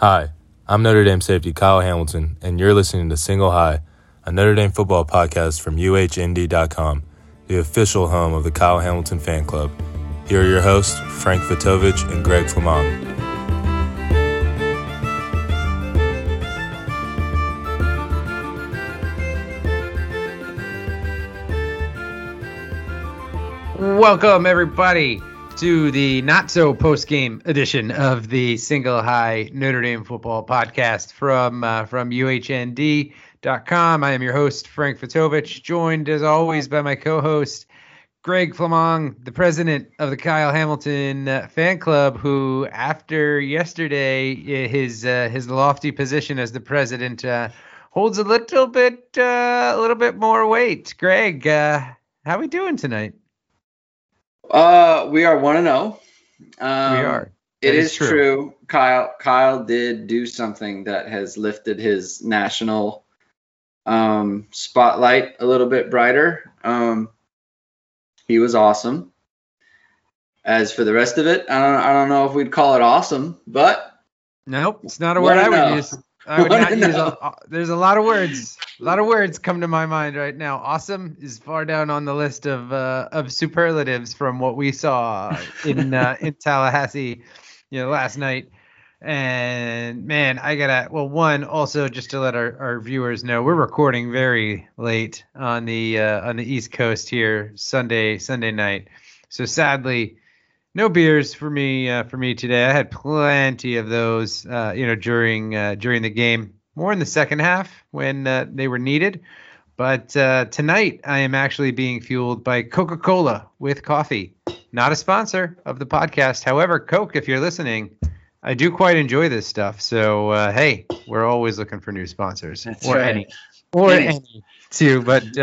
Hi, I'm Notre Dame safety Kyle Hamilton, and you're listening to Single High, a Notre Dame football podcast from UHND.com, the official home of the Kyle Hamilton fan club. Here are your hosts, Frank Vitovich and Greg Flemont. Welcome, everybody, to the not-so-post-game edition of the Single High Notre Dame football podcast from UHND.com. I am your host, Frank Vitovich, joined, as always, by my co-host, Greg Flemont, the president of the Kyle Hamilton fan club, who, after yesterday, his lofty position as the president holds a little bit more weight. Greg, how are we doing tonight? We are 1-0. We are. That it is true. Kyle did do something that has lifted his national spotlight a little bit brighter. He was awesome. As for the rest of it, I don't know if we'd call it awesome, but nope, it's not a word I would use. I would not use. There's a lot of words. A lot of words come to my mind right now. Awesome is far down on the list of superlatives from what we saw in Tallahassee, last night. And man, I gotta. Well, one, also just to let our viewers know, we're recording very late on the East Coast here Sunday night. So sadly, no beers for me today. I had plenty of those, during the game. More in the second half when they were needed. But tonight I am actually being fueled by Coca-Cola with coffee. Not a sponsor of the podcast. However, Coke, if you're listening, I do quite enjoy this stuff. So, hey, we're always looking for new sponsors. That's or right. Any too. But,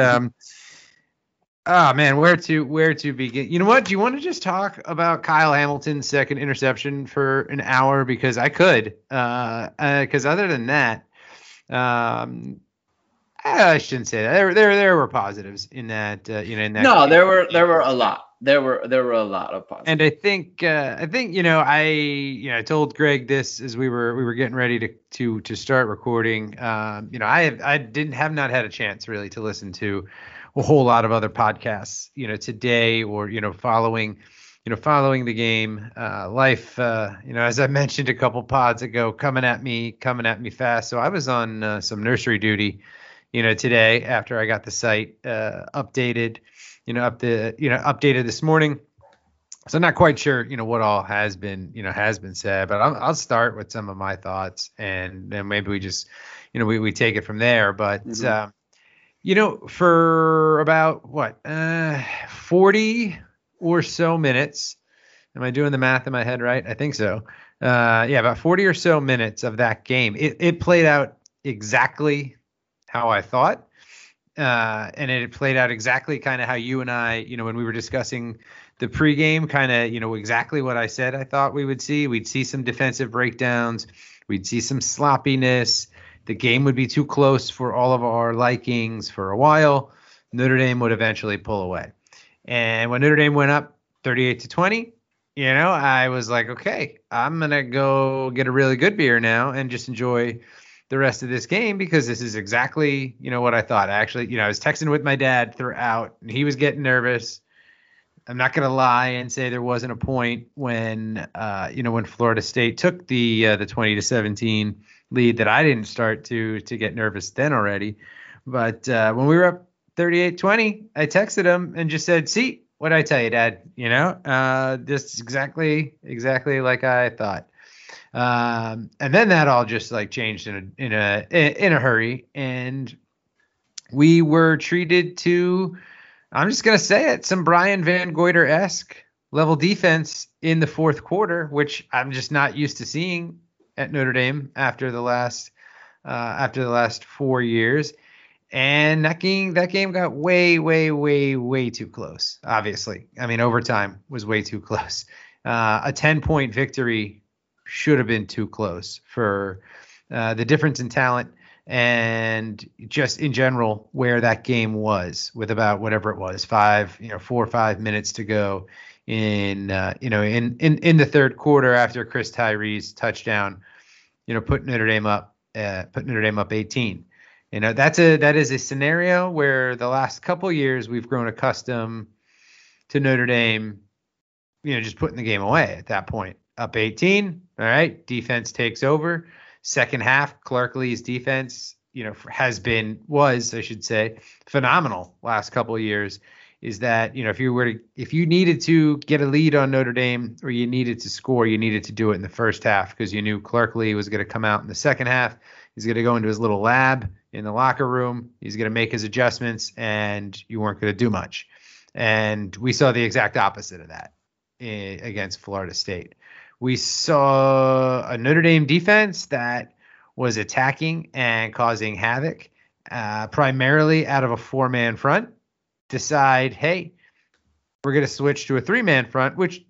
man, where to begin? You know what? Do you want to just talk about Kyle Hamilton's second interception for an hour? Because I could. Because other than that, I shouldn't say that. There were positives in that. In that. No, game. There were a lot. There were a lot of positives. And I think I told Greg this as we were getting ready to start recording. I didn't have a chance really to listen to a whole lot of other podcasts. Today or following the game, life, as I mentioned a couple pods ago, coming at me fast. So I was on some nursery duty, today after I got the site updated this morning. So I'm not quite sure, what all has been said, but I'll start with some of my thoughts, and then maybe we just, we take it from there. But, mm-hmm. For about 40 or so minutes. Am I doing the math in my head right? I think so. About 40 or so minutes of that game. It played out exactly how I thought. And it played out exactly kind of how you and I, when we were discussing the pregame, kind of, exactly what I said I thought we would see. We'd see some defensive breakdowns. We'd see some sloppiness. The game would be too close for all of our likings for a while. Notre Dame would eventually pull away. And when Notre Dame went up 38-20, I was like, okay, I'm going to go get a really good beer now and just enjoy the rest of this game, because this is exactly, what I thought. Actually, I was texting with my dad throughout, and he was getting nervous. I'm not going to lie and say there wasn't a point when, when Florida State took the 20-17 lead that I didn't start to get nervous then already. But when we were up 38-20, I texted him and just said, see what I tell you, Dad, this is exactly like I thought. And then that all just like changed in a hurry. And we were treated to, I'm just going to say it, some Brian Van Gorder-esque level defense in the fourth quarter, which I'm just not used to seeing at Notre Dame after the last 4 years. And that game got way too close, obviously. I mean, overtime was way too close. A 10-point victory should have been too close for the difference in talent and just in general where that game was, with about whatever it was, 4 or 5 minutes to go in the third quarter after Chris Tyree's touchdown. put Notre Dame up 18. You know, that is a scenario where the last couple of years we've grown accustomed to Notre Dame, just putting the game away at that point. Up 18, all right, defense takes over. Second half, Clark Lee's defense, was phenomenal last couple of years. Is that, if you needed to get a lead on Notre Dame or you needed to score, you needed to do it in the first half because you knew Clark Lee was going to come out in the second half. He's going to go into his little lab in the locker room. He's going to make his adjustments, and you weren't going to do much. And we saw the exact opposite of that against Florida State. We saw a Notre Dame defense that was attacking and causing havoc, primarily out of a four-man front, decide, hey, we're going to switch to a three-man front, which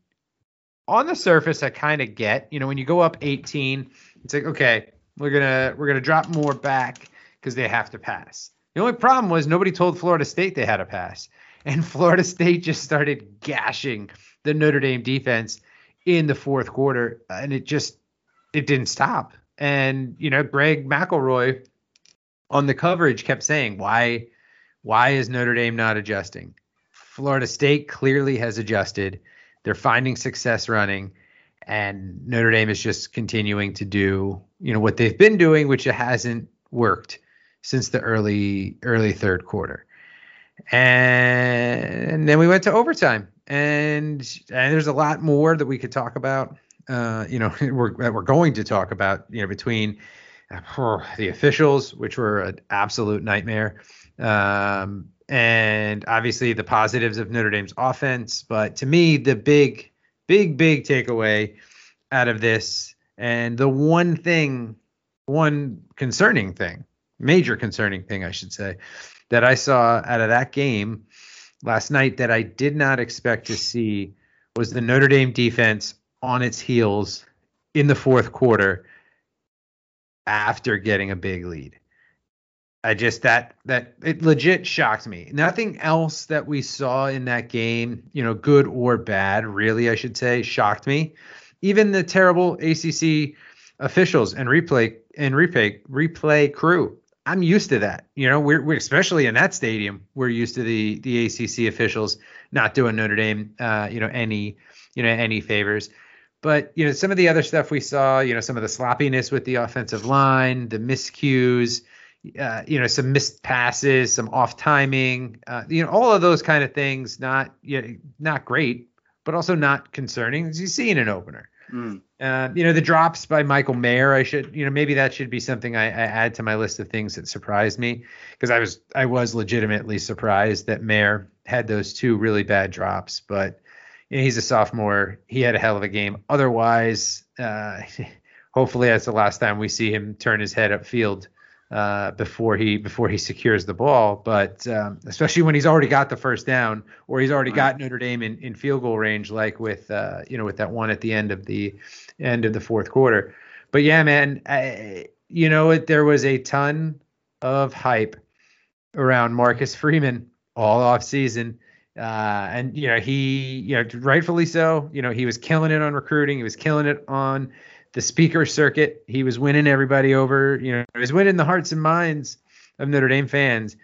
on the surface I kind of get. When you go up 18, it's like, okay, we're going to drop more back because they have to pass. The only problem was nobody told Florida State they had to pass. And Florida State just started gashing the Notre Dame defense in the fourth quarter, and it didn't stop. And, Greg McElroy on the coverage kept saying, why is Notre Dame not adjusting? Florida State clearly has adjusted. They're finding success running, and Notre Dame is just continuing to do, what they've been doing, which it hasn't worked since the early third quarter. And then we went to overtime, and there's a lot more that we could talk about, we're going to talk about, between the officials, which were an absolute nightmare, and obviously the positives of Notre Dame's offense. But to me, the big takeaway out of this, and the major concerning thing I should say, that I saw out of that game last night that I did not expect to see, was the Notre Dame defense on its heels in the fourth quarter after getting a big lead. It legit shocked me. Nothing else that we saw in that game, good or bad, really, I should say, shocked me. Even the terrible ACC officials and replay crew. I'm used to that. We're especially in that stadium, we're used to the ACC officials not doing Notre Dame, any favors. But, some of the other stuff we saw, some of the sloppiness with the offensive line, the miscues, some missed passes, some off timing, all of those kind of things, not great, but also not concerning, as you see in an opener. The drops by Michael Mayer, I should, maybe that should be something I add to my list of things that surprised me, because I was legitimately surprised that Mayer had those two really bad drops. But he's a sophomore. He had a hell of a game. Otherwise, hopefully that's the last time we see him turn his head upfield before he secures the ball. But especially when he's already got the first down, or he's already got Notre Dame in field goal range, like with with that one at the end of the fourth quarter. But yeah, man, there was a ton of hype around Marcus Freeman all off season, and he, rightfully so. He was killing it on recruiting. He was killing it on the speaker circuit. He was winning everybody over. He was winning the hearts and minds of Notre Dame fans.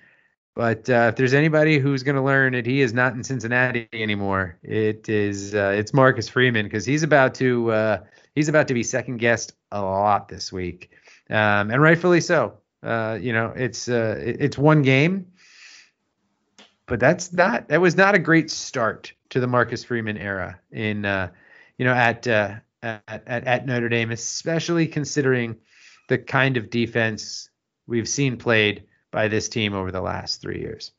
But if there's anybody who's going to learn that he is not in Cincinnati anymore, it's Marcus Freeman, because he's about to be second guessed a lot this week, and rightfully so. It's one game, but that was not a great start to the Marcus Freeman era in at Notre Dame, especially considering the kind of defense we've seen played by this team over the last 3 years.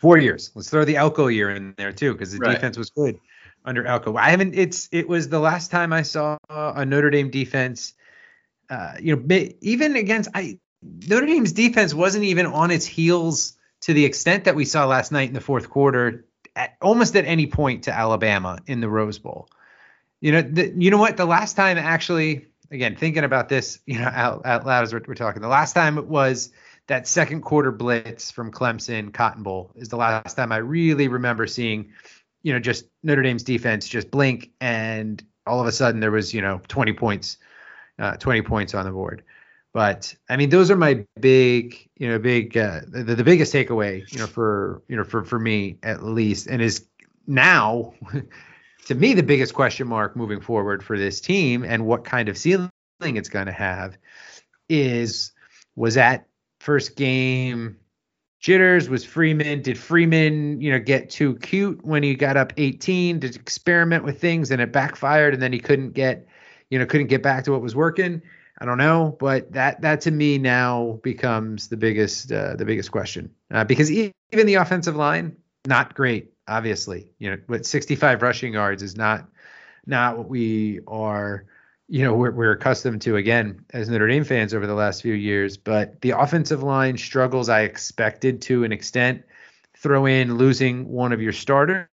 4 years. Let's throw the Elko year in there too, because the defense was good under Elko. It was the last time I saw a Notre Dame defense, even against Notre Dame's defense wasn't even on its heels to the extent that we saw last night in the fourth quarter almost at any point to Alabama in the Rose Bowl. You know what? The last time, actually, again, thinking about this, out loud as we're talking, the last time it was that second quarter blitz from Clemson Cotton Bowl is the last time I really remember seeing, just Notre Dame's defense just blink, and all of a sudden there was, 20 points 20 points on the board. But I mean, those are my big, the biggest takeaway, for me at least, and is now to me the biggest question mark moving forward for this team and what kind of ceiling it's going to have was that first game jitters? Was Freeman? Did Freeman, get too cute when he got up 18 to experiment with things and it backfired, and then he couldn't get back to what was working? I don't know, but that to me now becomes the biggest question, because even the offensive line, not great, obviously. With 65 rushing yards is not what we are, we're accustomed to, again, as Notre Dame fans over the last few years. But the offensive line struggles I expected to an extent. Throw in losing one of your starters,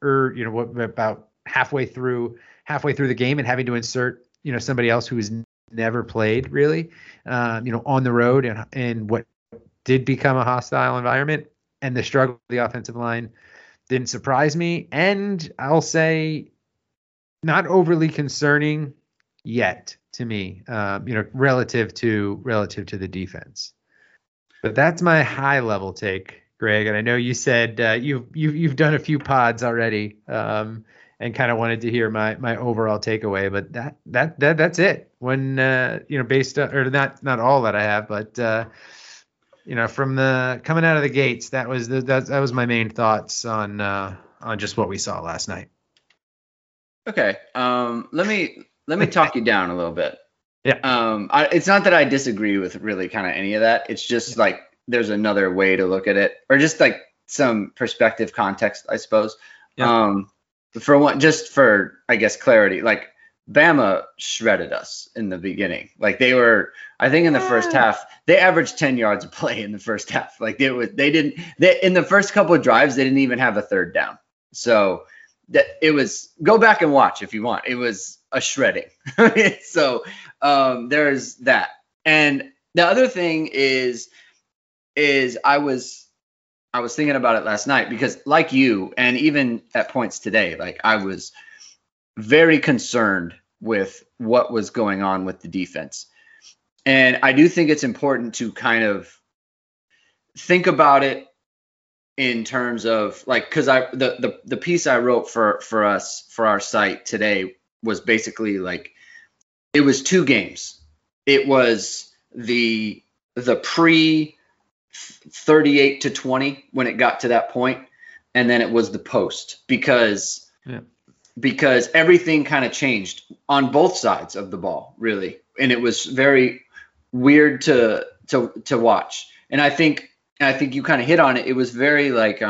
or about halfway through the game, and having to insert somebody else who is never played really, on the road and what did become a hostile environment, and the struggle of the offensive line didn't surprise me. And I'll say not overly concerning yet to me, relative to the defense. But that's my high level take, Greg. And I know you said you've done a few pods already, and kind of wanted to hear my overall takeaway, but that's it. When based on, or not all that I have, but from the coming out of the gates, that was my main thoughts on just what we saw last night. Okay, let me talk you down a little bit. Yeah. It's not that I disagree with really kind of any of that. It's just like there's another way to look at it, or just like some perspective, context, I suppose. Yeah. For one, just for, I guess, clarity, like Bama shredded us in the beginning. Like they were, I think in the first half, they averaged 10 yards a play in the first half. Like in the first couple of drives, they didn't even have a third down. So go back and watch if you want. It was a shredding. So there's that. And the other thing is I was thinking about it last night, because like you, and even at points today, like I was very concerned with what was going on with the defense. And I do think it's important to kind of think about it in terms of like, cause the piece I wrote for us, for our site today, was basically like, it was two games. It was the pre 38-20 when it got to that point, and then it was the post, because everything kind of changed on both sides of the ball, really, and it was very weird to watch. And I think you kind of hit on it. It was very like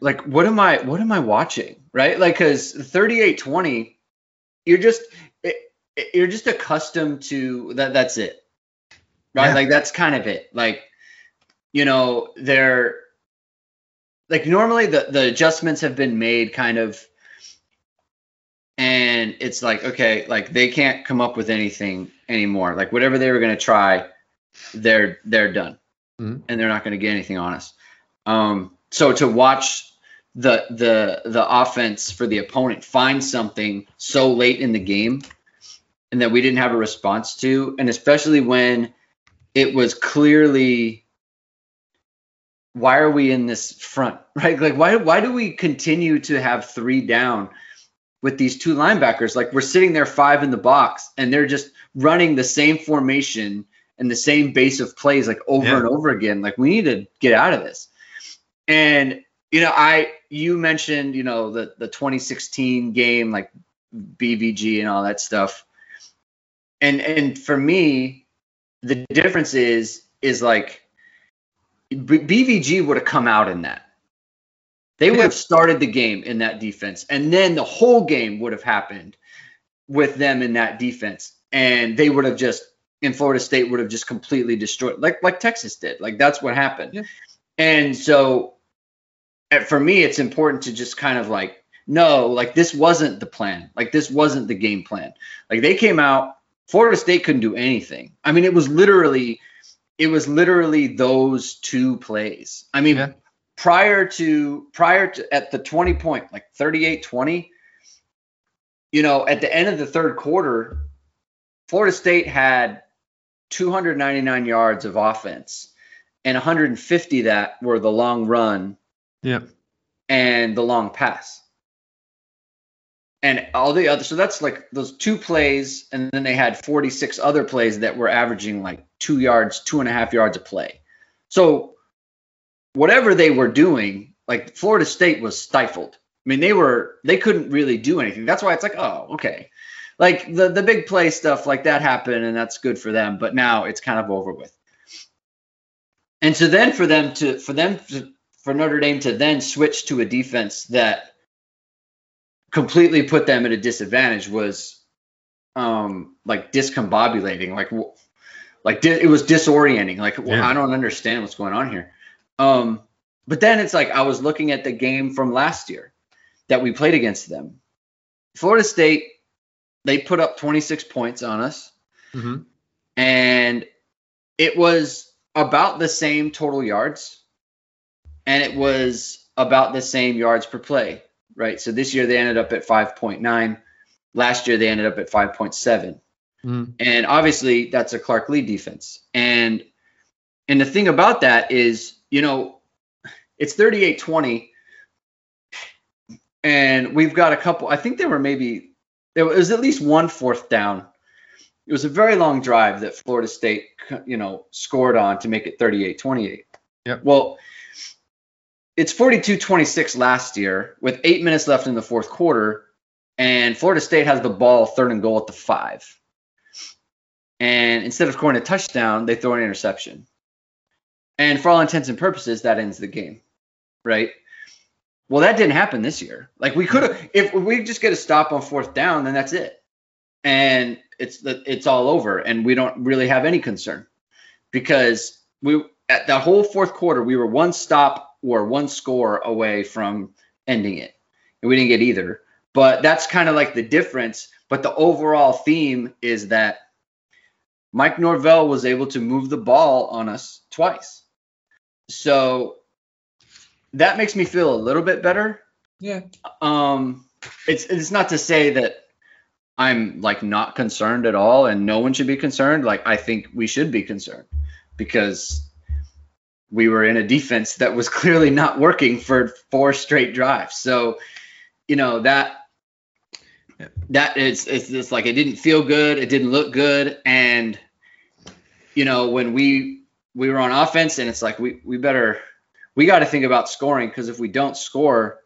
what am I watching, right? Like, because 38-20, you're just accustomed to that. That's it. Right. Yeah. Like that's kind of it. Like, they're like normally the adjustments have been made kind of, and it's like, okay, like they can't come up with anything anymore. Like whatever they were going to try, they're done. Mm-hmm. And they're not going to get anything on us. So to watch the offense for the opponent find something so late in the game and that we didn't have a response to, and especially when it was clearly, why are we in this front, right? Like, why do we continue to have three down with these two linebackers? Like, we're sitting there five in the box, and they're just running the same formation and the same base of plays, like, over and over again. Like, we need to get out of this. And, you mentioned, the 2016 game, like BVG and all that stuff. And for me, the difference is like BVG would have come out in that. They would have started the game in that defense, and then the whole game would have happened with them in that defense. And they would have Florida State would have just completely destroyed, like Texas did. Like that's what happened. Yeah. And so for me, it's important to just kind of like, no, like this wasn't the plan. Like this wasn't the game plan. Like they came out, Florida State couldn't do anything. I mean, it was literally those two plays. I mean, prior to at the 20 point, like 38-20, at the end of the third quarter, Florida State had 299 yards of offense, and 150 that were the long run and the long pass. And all the other, so that's like those two plays, and then they had 46 other plays that were averaging like 2 yards, 2.5 yards a play. So whatever they were doing, like Florida State was stifled. I mean, they couldn't really do anything. That's why it's like, oh, okay. Like the big play stuff like that happened, and that's good for them, but now it's kind of over with. And so then for Notre Dame to then switch to a defense that completely put them at a disadvantage was like discombobulating, it was disorienting. I don't understand what's going on here. But then it's like I was looking at the game from last year that we played against them. Florida State, they put up 26 points on us, and it was about the same total yards, and it was about the same yards per play. Right. So this year they ended up at 5.9. Last year they ended up at 5.7. And obviously that's a Clark Lee defense. And the thing about that is, you know, it's 38-20. And we've got a couple, I think there was at least one fourth down. It was a very long drive that Florida State, you know, scored on to make it 38-28. Yep. Well, it's 42-26 last year with 8 minutes left in the fourth quarter, and Florida State has the ball third and goal at the 5. And instead of scoring a touchdown, they throw an interception. And for all intents and purposes, that ends the game, right? Well, that didn't happen this year. Like we could have, if we just get a stop on fourth down, then that's it. And it's all over, and we don't really have any concern because at the whole fourth quarter, we were one stop or one score away from ending it. And we didn't get either. But that's kind of like the difference. But the overall theme is that Mike Norvell was able to move the ball on us twice. So that makes me feel a little bit better. Yeah. It's not to say that I'm like not concerned at all and no one should be concerned. Like I think we should be concerned because we were in a defense that was clearly not working for four straight drives. So, you know, it's just like, it didn't feel good. It didn't look good. And, you know, when we were on offense and it's like, we got to think about scoring. Cause if we don't score,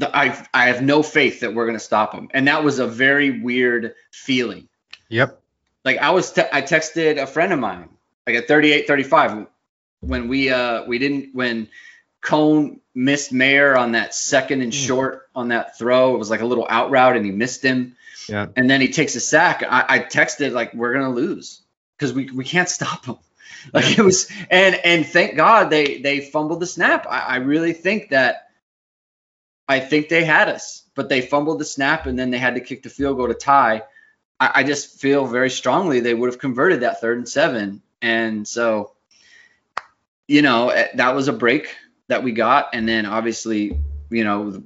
I have no faith that we're going to stop them. And that was a very weird feeling. Yep. Like I texted a friend of mine, like at 38-35, when when Coan missed Mayer on that second and short on that throw, it was like a little out route and he missed him. Yeah. And then he takes a sack. I texted like, we're going to lose because we can't stop him. Like it was, and thank God they fumbled the snap. I really think that, I think they had us, but they fumbled the snap and then they had to kick the field goal to tie. I just feel very strongly they would have converted that 3rd and 7. And so, you know, that was a break that we got. And then obviously, you know,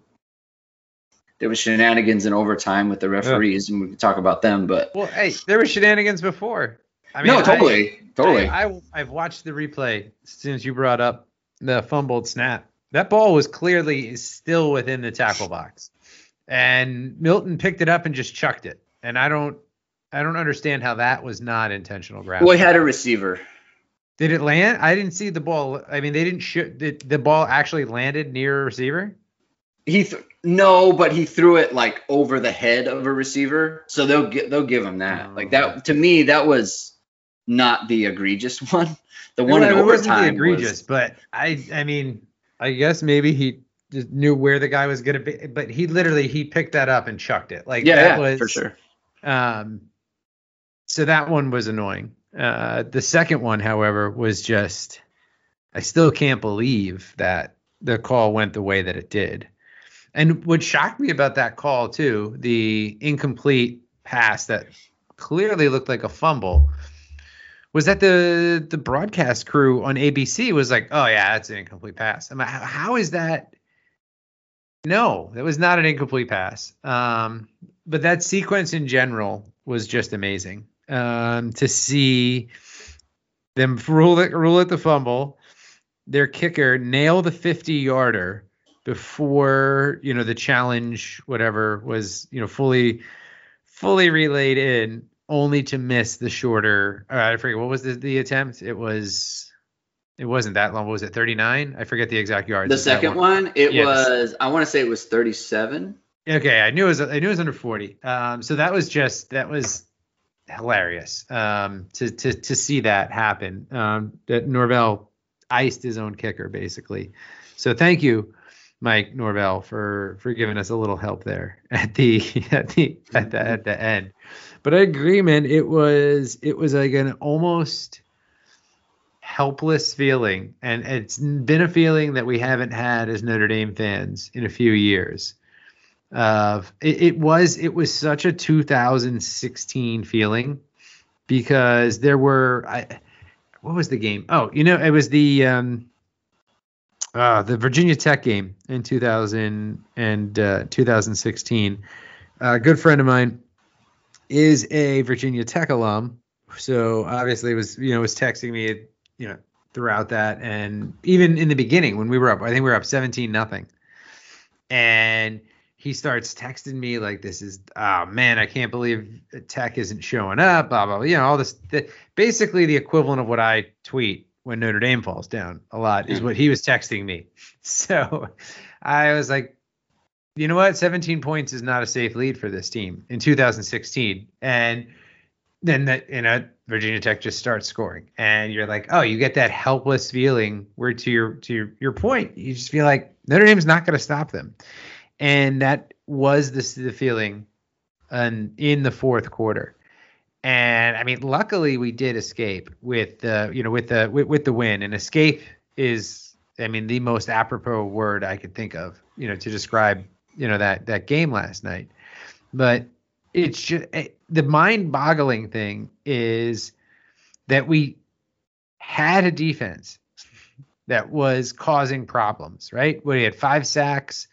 there was shenanigans in overtime with the referees and we can talk about them, but. Well, hey, there were shenanigans before. I mean, no, totally. I've watched the replay since you brought up the fumbled snap. That ball was clearly still within the tackle box and Milton picked it up and just chucked it. And I don't understand how that was not intentional grabbing. Well, he had a receiver. Did it land? I didn't see the ball. I mean, they didn't shoot. Did the ball actually landed near a receiver? No, but he threw it like over the head of a receiver. So they'll give him that. Like that to me, that was not the egregious one. The one in overtime wasn't the egregious, but I mean, I guess maybe he just knew where the guy was gonna be. But he picked that up and chucked it. Like that was for sure. So that one was annoying. The second one, however, was just, I still can't believe that the call went the way that it did. And what shocked me about that call, too, the incomplete pass that clearly looked like a fumble, was that the broadcast crew on ABC was like, oh, yeah, that's an incomplete pass. I'm like, how is that? No, that was not an incomplete pass. But that sequence in general was just amazing. To see them rule at the fumble, their kicker nail the 50-yarder before, you know, the challenge, whatever, was, you know, fully relayed in, only to miss the shorter. I forget what was the attempt. It wasn't that long. What was it, 39? I forget the exact yards. The second one, was. I want to say it was 37. Okay, I knew it was under 40. So that was hilarious. To see that happen. That Norvell iced his own kicker basically. So thank you, Mike Norvell, for giving us a little help there at the end. But I agree, man. It was like an almost helpless feeling, and it's been a feeling that we haven't had as Notre Dame fans in a few years. It was such a 2016 feeling, because there were what was the game? Oh, you know, it was the Virginia Tech game in 2016. A good friend of mine is a Virginia Tech alum, so obviously was texting me, you know, throughout that, and even in the beginning when we were up, I think we were up 17-0, and he starts texting me like, "This is, oh man, I can't believe Tech isn't showing up." Blah blah blah. You know, all this, basically the equivalent of what I tweet when Notre Dame falls down a lot is what he was texting me. So I was like, you know what? 17 points is not a safe lead for this team in 2016. And then Virginia Tech just starts scoring, and you're like, oh, you get that helpless feeling where to your point, you just feel like Notre Dame's not going to stop them. And that was the feeling in the fourth quarter. And I mean, luckily we did escape with the win. And escape is, I mean, the most apropos word I could think of, you know, to describe, you know, that game last night. But it's just, the mind-boggling thing is that we had a defense that was causing problems, right? We had 5 sacks.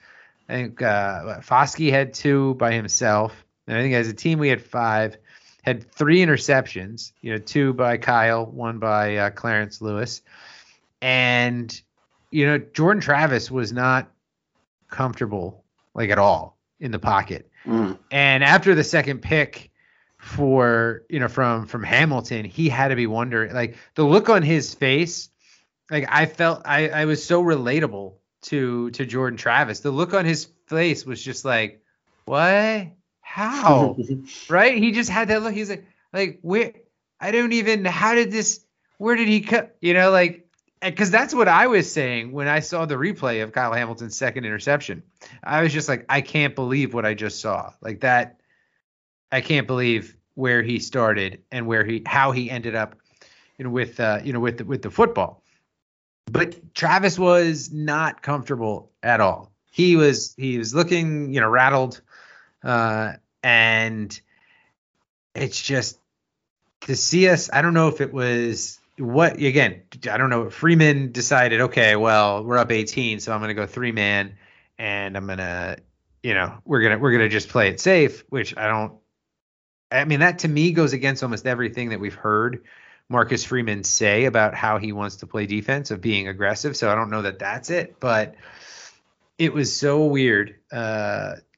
I think Foskey had 2 by himself. And I think as a team we had 5. Had 3 interceptions, you know, 2 by Kyle, 1 by Clarence Lewis. And, you know, Jordan Travis was not comfortable, like, at all in the pocket. And after the second pick from Hamilton, he had to be wondering, like, the look on his face, like, I felt I was so relatable to Jordan Travis. The look on his face was just like, what? How? Right? He just had that look. He's like, where? I don't even. How did this? Where did he cut? You know, like, because that's what I was saying when I saw the replay of Kyle Hamilton's second interception. I was just like, I can't believe what I just saw. Like that, I can't believe where he started and how he ended up, you know, with the football. But Travis was not comfortable at all. He was looking, you know, rattled. And it's just to see us. I don't know if it was I don't know. Freeman decided, okay, well, we're up 18, so I'm going to go 3-man, and I'm going to, you know, we're going to just play it safe, which that to me goes against almost everything that we've heard Marcus Freeman say about how he wants to play defense, of being aggressive. So I don't know that that's it, but it was so weird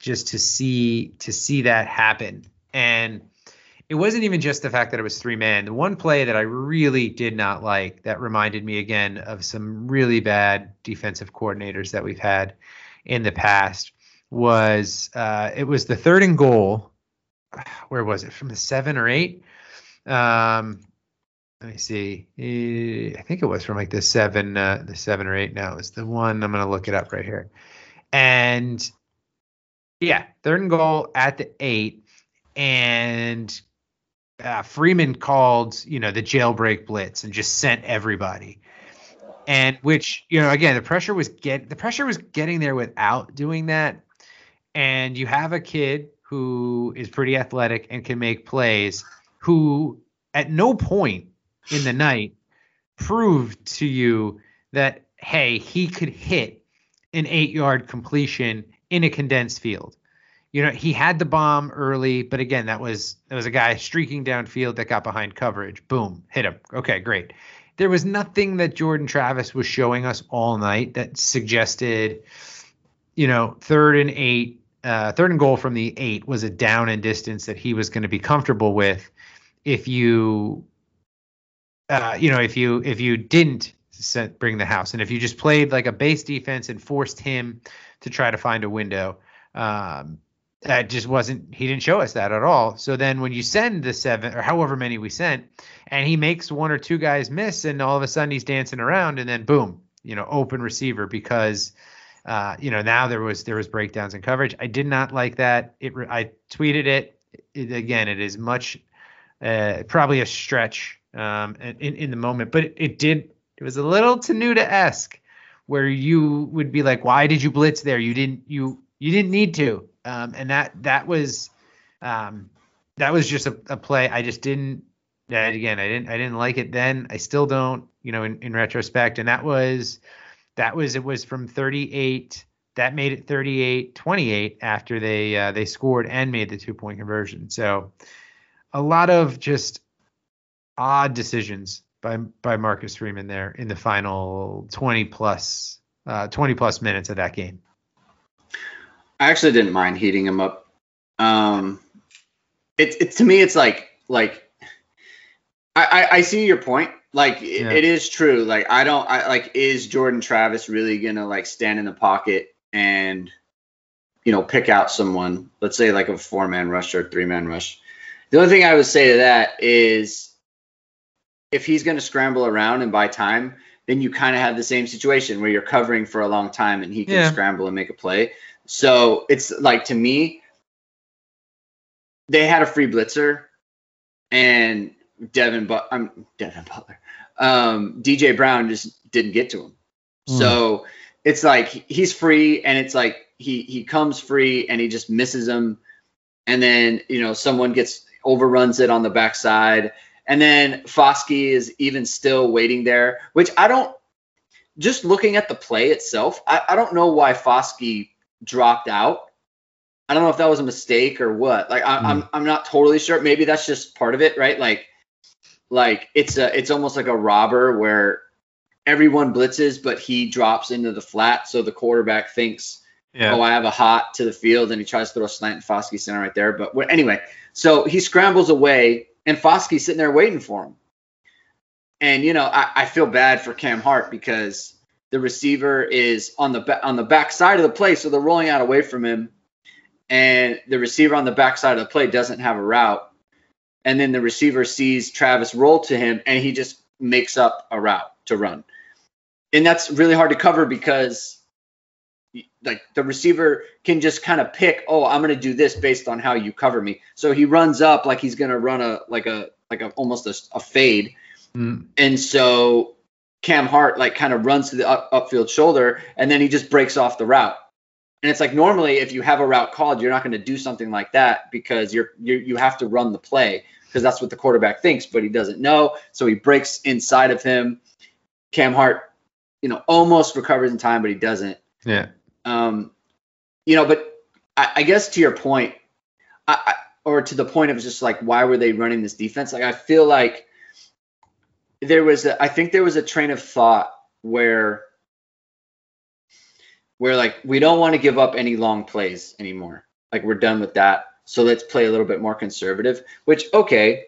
just to see that happen. And it wasn't even just the fact that it was 3-man. The one play that I really did not like, that reminded me again of some really bad defensive coordinators that we've had in the past, was it was the 3rd and goal. Where was it? From the 7 or 8? Let me see. I think it was from like the 7 or 8. No, it's the one. I'm going to look it up right here. And yeah, 3rd and goal at the 8. And Freeman called, you know, the jailbreak blitz and just sent everybody. And which, you know, again, the pressure was getting there without doing that. And you have a kid who is pretty athletic and can make plays, who at no point in the night proved to you that, hey, he could hit an 8-yard completion in a condensed field. you know, he had the bomb early, but again, that was a guy streaking downfield that got behind coverage. Boom, hit him. Okay, great. There was nothing that Jordan Travis was showing us all night that suggested, you know, third and goal from the 8 was a down and distance that he was going to be comfortable with. If you didn't bring the house, and if you just played like a base defense and forced him to try to find a window, that just wasn't, he didn't show us that at all. So then when you send the 7 or however many we sent, and he makes one or two guys miss, and all of a sudden he's dancing around, and then boom, you know, open receiver, because now there was breakdowns in coverage. I did not like that. I tweeted it. It is much probably a stretch in the moment, but it was a little Tenuta-esque, where you would be like, why did you blitz there? You didn't need to. And that was just a play. I just didn't. I didn't like it then. I still don't. You know, in retrospect, and it was from 38. That made it 38-28 after they scored and made the 2-point conversion. So a lot of just odd decisions by Marcus Freeman there in the final 20 plus minutes of that game. I actually didn't mind heating him up. It to me, it's like I see your point. Like yeah. It is true. Like is Jordan Travis really gonna like stand in the pocket and, you know, pick out someone? Let's say like a 4-man rush or a 3-man rush. The only thing I would say to that is, if he's gonna scramble around and buy time, then you kind of have the same situation where you're covering for a long time and he can scramble and make a play. So it's like, to me, they had a free blitzer, and Devin Butler, DJ Brown just didn't get to him. Mm. So it's like he's free, and it's like he comes free and he just misses him, and then, you know, someone overruns it on the backside, and then Foskey is even still waiting there, which I don't. Just looking at the play itself, I don't know why Foskey dropped out. I don't know if that was a mistake or what. Like I'm not totally sure. Maybe that's just part of it, right? Like it's almost like a robber where everyone blitzes, but he drops into the flat, so the quarterback thinks, "Oh, I have a hot to the field," and he tries to throw a slant, and Foskey's sitting right there. But anyway, so he scrambles away, and Foskey's sitting there waiting for him. And you know, I feel bad for Cam Hart because the receiver is on the back side of the play, so they're rolling out away from him, and the receiver on the back side of the play doesn't have a route. And then the receiver sees Travis roll to him, and he just makes up a route to run. And that's really hard to cover because, like, the receiver can just kind of pick, oh, I'm going to do this based on how you cover me. So he runs up like he's going to run almost a fade. Mm. And so Cam Hart, like, kind of runs to the upfield shoulder, and then he just breaks off the route. And it's like, normally if you have a route called, you're not going to do something like that because you have to run the play, because that's what the quarterback thinks, but he doesn't know. So he breaks inside of him. Cam Hart, you know, almost recovers in time, but he doesn't. Yeah. You know, but I guess to your point, or to the point of just like, why were they running this defense? Like, I feel like there was a train of thought where like, we don't want to give up any long plays anymore. Like, we're done with that. So let's play a little bit more conservative, which, okay,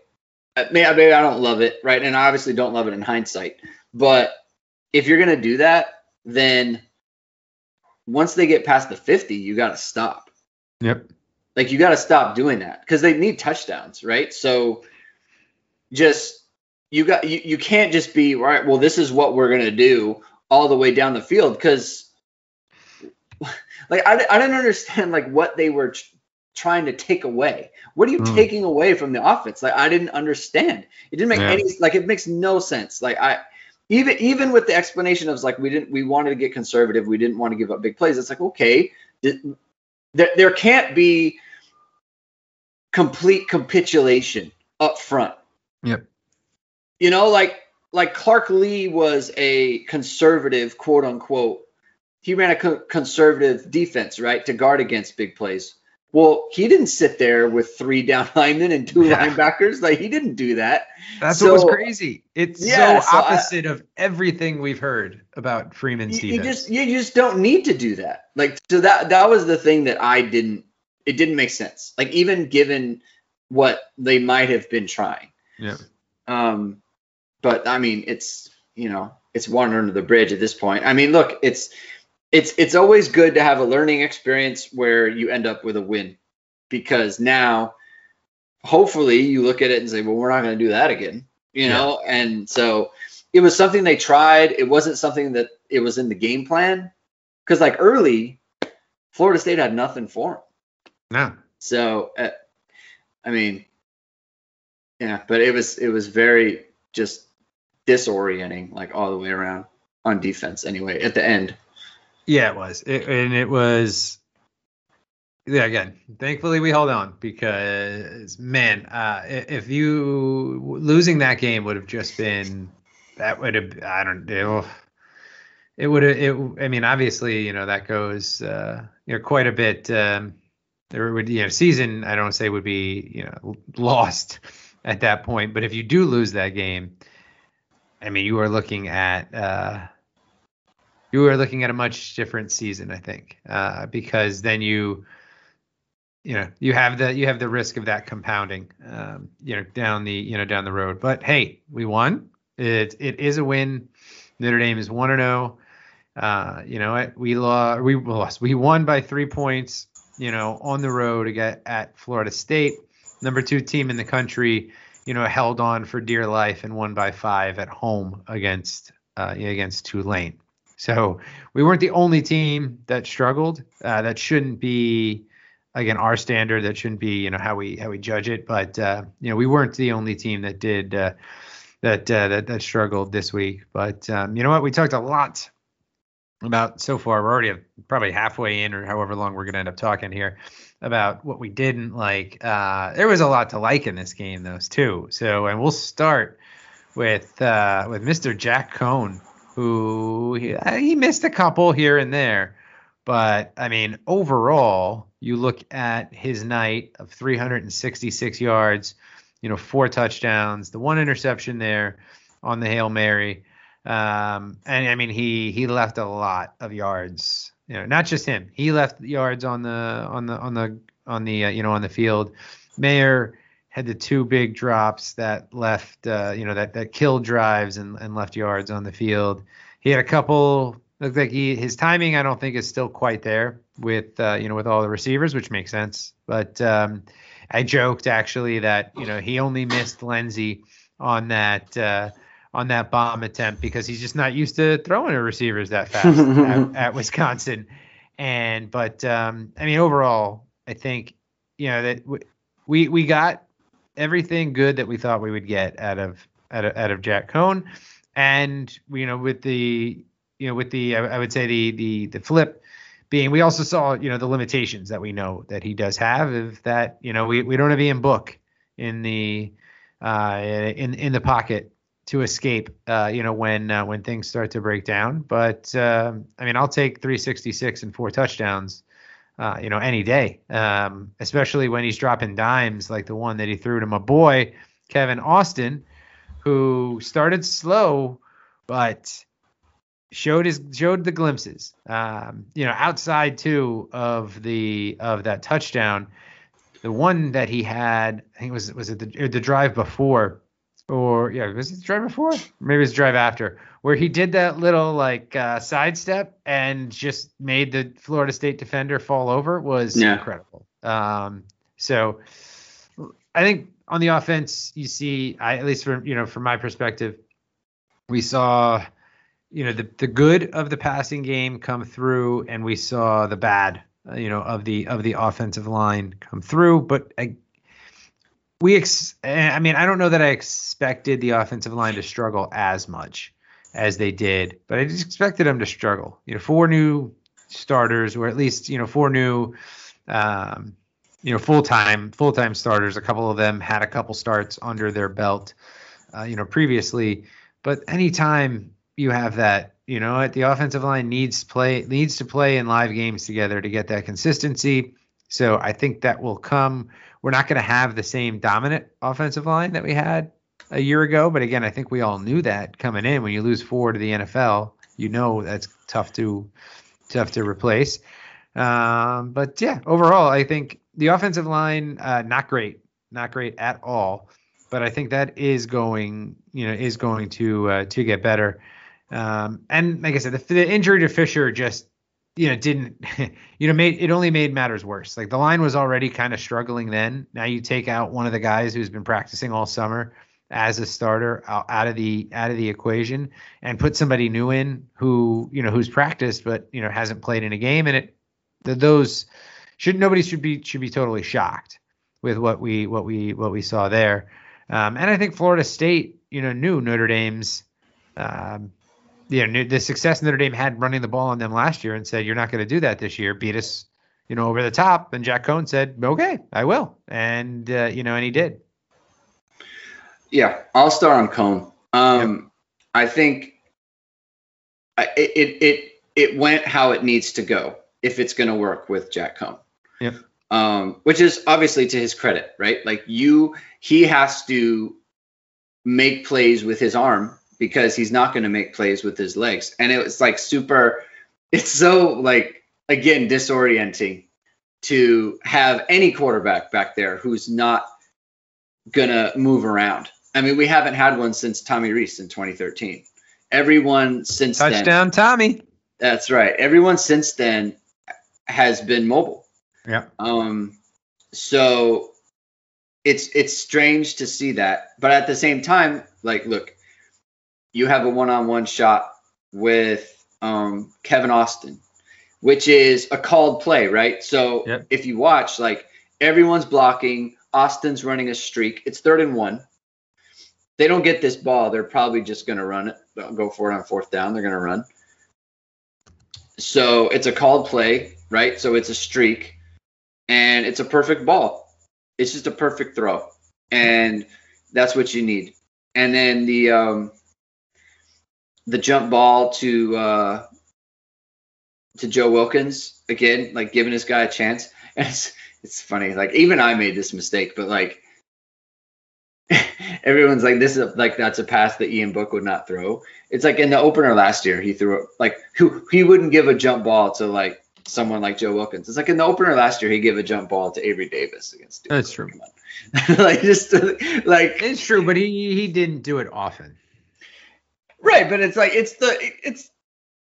maybe I don't love it, right? And I obviously don't love it in hindsight. But if you're going to do that, then once they get past the 50, you got to stop. Yep. Like, you got to stop doing that because they need touchdowns, right? So just you can't just be, all right, well, this is what we're going to do all the way down the field, because – like, I don't understand, like, what they were trying to take away. What are you taking away from the offense? Like, I didn't understand. It didn't make any, like, it makes no sense. Like, even with the explanation of, like, we wanted to get conservative. We didn't want to give up big plays. It's like, okay, there can't be complete capitulation up front. Yep. You know, like Clark Lee was a conservative, quote unquote. He ran a conservative defense, right, to guard against big plays. Well, he didn't sit there with three down linemen and two linebackers. Like, he didn't do that. That's what was crazy. It's so opposite of everything we've heard about Freeman's defense. You just don't need to do that. Like, so that was the thing that it didn't make sense. Like, even given what they might have been trying. Yeah. But I mean, it's water under the bridge at this point. I mean, look, it's always good to have a learning experience where you end up with a win, because now hopefully you look at it and say, well, we're not going to do that again, you know? And so it was something they tried. It wasn't something that it was in the game plan. 'Cause like early, Florida State had nothing for them. No. So, I mean, yeah, but it was very just disorienting, like all the way around on defense anyway, at the end. Yeah, it was. Again, thankfully we held on, because, man, if you losing that game would have just been, that would have, I don't know. It would have, I mean, obviously, that goes, quite a bit. There would, season, I don't say would be, lost at that point. But if you do lose that game, I mean, you are looking at, a much different season, I think, because then you have the risk of that compounding, down the road. But hey, we won. It is a win. Notre Dame is 1-0. We lost. We won by 3 points. On the road at Florida State, number 2 team in the country, held on for dear life and won by 5 at home against Tulane. So we weren't the only team that struggled. That shouldn't be, again, our standard. That shouldn't be, how we judge it. But we weren't the only team that did that struggled this week. But you know what? We talked a lot about so far. We're already probably halfway in, or however long we're going to end up talking here, about what we didn't like. There was a lot to like in this game, those two. So, and we'll start with Mr. Jack Coan, who he missed a couple here and there, but I mean, overall, you look at his night of 366 yards, 4 touchdowns, the 1 interception there on the Hail Mary. And I mean, he left a lot of yards, not just him, he left yards on the on the field. Mayer had the 2 big drops that left, that killed drives and left yards on the field. He had a couple, looked like his timing, I don't think, is still quite there with all the receivers, which makes sense. But I joked actually that, he only missed Lindsay on that bomb attempt because he's just not used to throwing to receivers that fast at Wisconsin. But I mean, overall, I think, that we got everything good that we thought we would get out of Jack Coan. And, I would say the flip being, we also saw, the limitations that we know that he does have, of that, we don't have Ian Book in the pocket to escape, when things start to break down. But I mean, I'll take 366 and 4 touchdowns, any day, especially when he's dropping dimes like the one that he threw to my boy, Kevin Austin, who started slow, but showed the glimpses, outside too of that touchdown. The one that he had, I think was it the drive before. Was it the drive before? Maybe it was the drive after, where he did that little sidestep and just made the Florida State defender fall over. Was incredible. So I think on the offense, you see, at least from my perspective, we saw, the good of the passing game come through, and we saw the bad, of the offensive line come through. But I don't know that I expected the offensive line to struggle as much as they did, but I just expected them to struggle. 4 new starters, or at least 4 new, full-time starters. A couple of them had a couple starts under their belt, previously. But anytime you have that, the offensive line needs to play in live games together to get that consistency. So I think that will come. We're not going to have the same dominant offensive line that we had a year ago. But again, I think we all knew that coming in. When you lose four to the NFL, you know that's tough to replace. But yeah, overall, I think the offensive line, not great at all. But I think that is going to get better. And like I said, the injury to Fisher just, only made matters worse. Like, the line was already kind of struggling then. Now you take out one of the guys who's been practicing all summer as a starter out of the equation, and put somebody new in who's practiced but hasn't played in a game. And nobody should be totally shocked with what we saw there. And I think Florida State knew Notre Dame's. The success Notre Dame had running the ball on them last year, and said, you're not going to do that this year. Beat us, over the top. And Jack Coan said, okay, I will. And, and he did. Yeah, I'll start on Coan. Yep. I think it went how it needs to go if it's going to work with Jack Coan. Yep. Which is obviously to his credit, right? Like, he has to make plays with his arm, because he's not going to make plays with his legs. And it was it's so, like, again, disorienting to have any quarterback back there who's not going to move around. I mean, we haven't had one since Tommy Reese in 2013. Everyone since then. Touchdown, Tommy. That's right. Everyone since then has been mobile. Yeah. So it's strange to see that. But at the same time, like, look, you have a one-on-one shot with Kevin Austin, which is a called play, right? So yep. If you watch, like, everyone's blocking. Austin's running a streak. It's 3rd and 1. They don't get this ball. They're probably just going to run it. They'll go for it on 4th down. They're going to run. So it's a called play, right? So it's a streak, and it's a perfect ball. It's just a perfect throw, and that's what you need. And then the jump ball to Joe Wilkins, again, like, giving this guy a chance. And it's funny. Like, even I made this mistake, but, like, everyone's like, this is like, that's a pass that Ian Book would not throw. It's like in the opener last year, he threw like, he wouldn't give a jump ball to, like, someone like Joe Wilkins. It's like in the opener last year, he gave a jump ball to Avery Davis against Duke. That's true. It's true, but he didn't do it often. Right, but it's like it's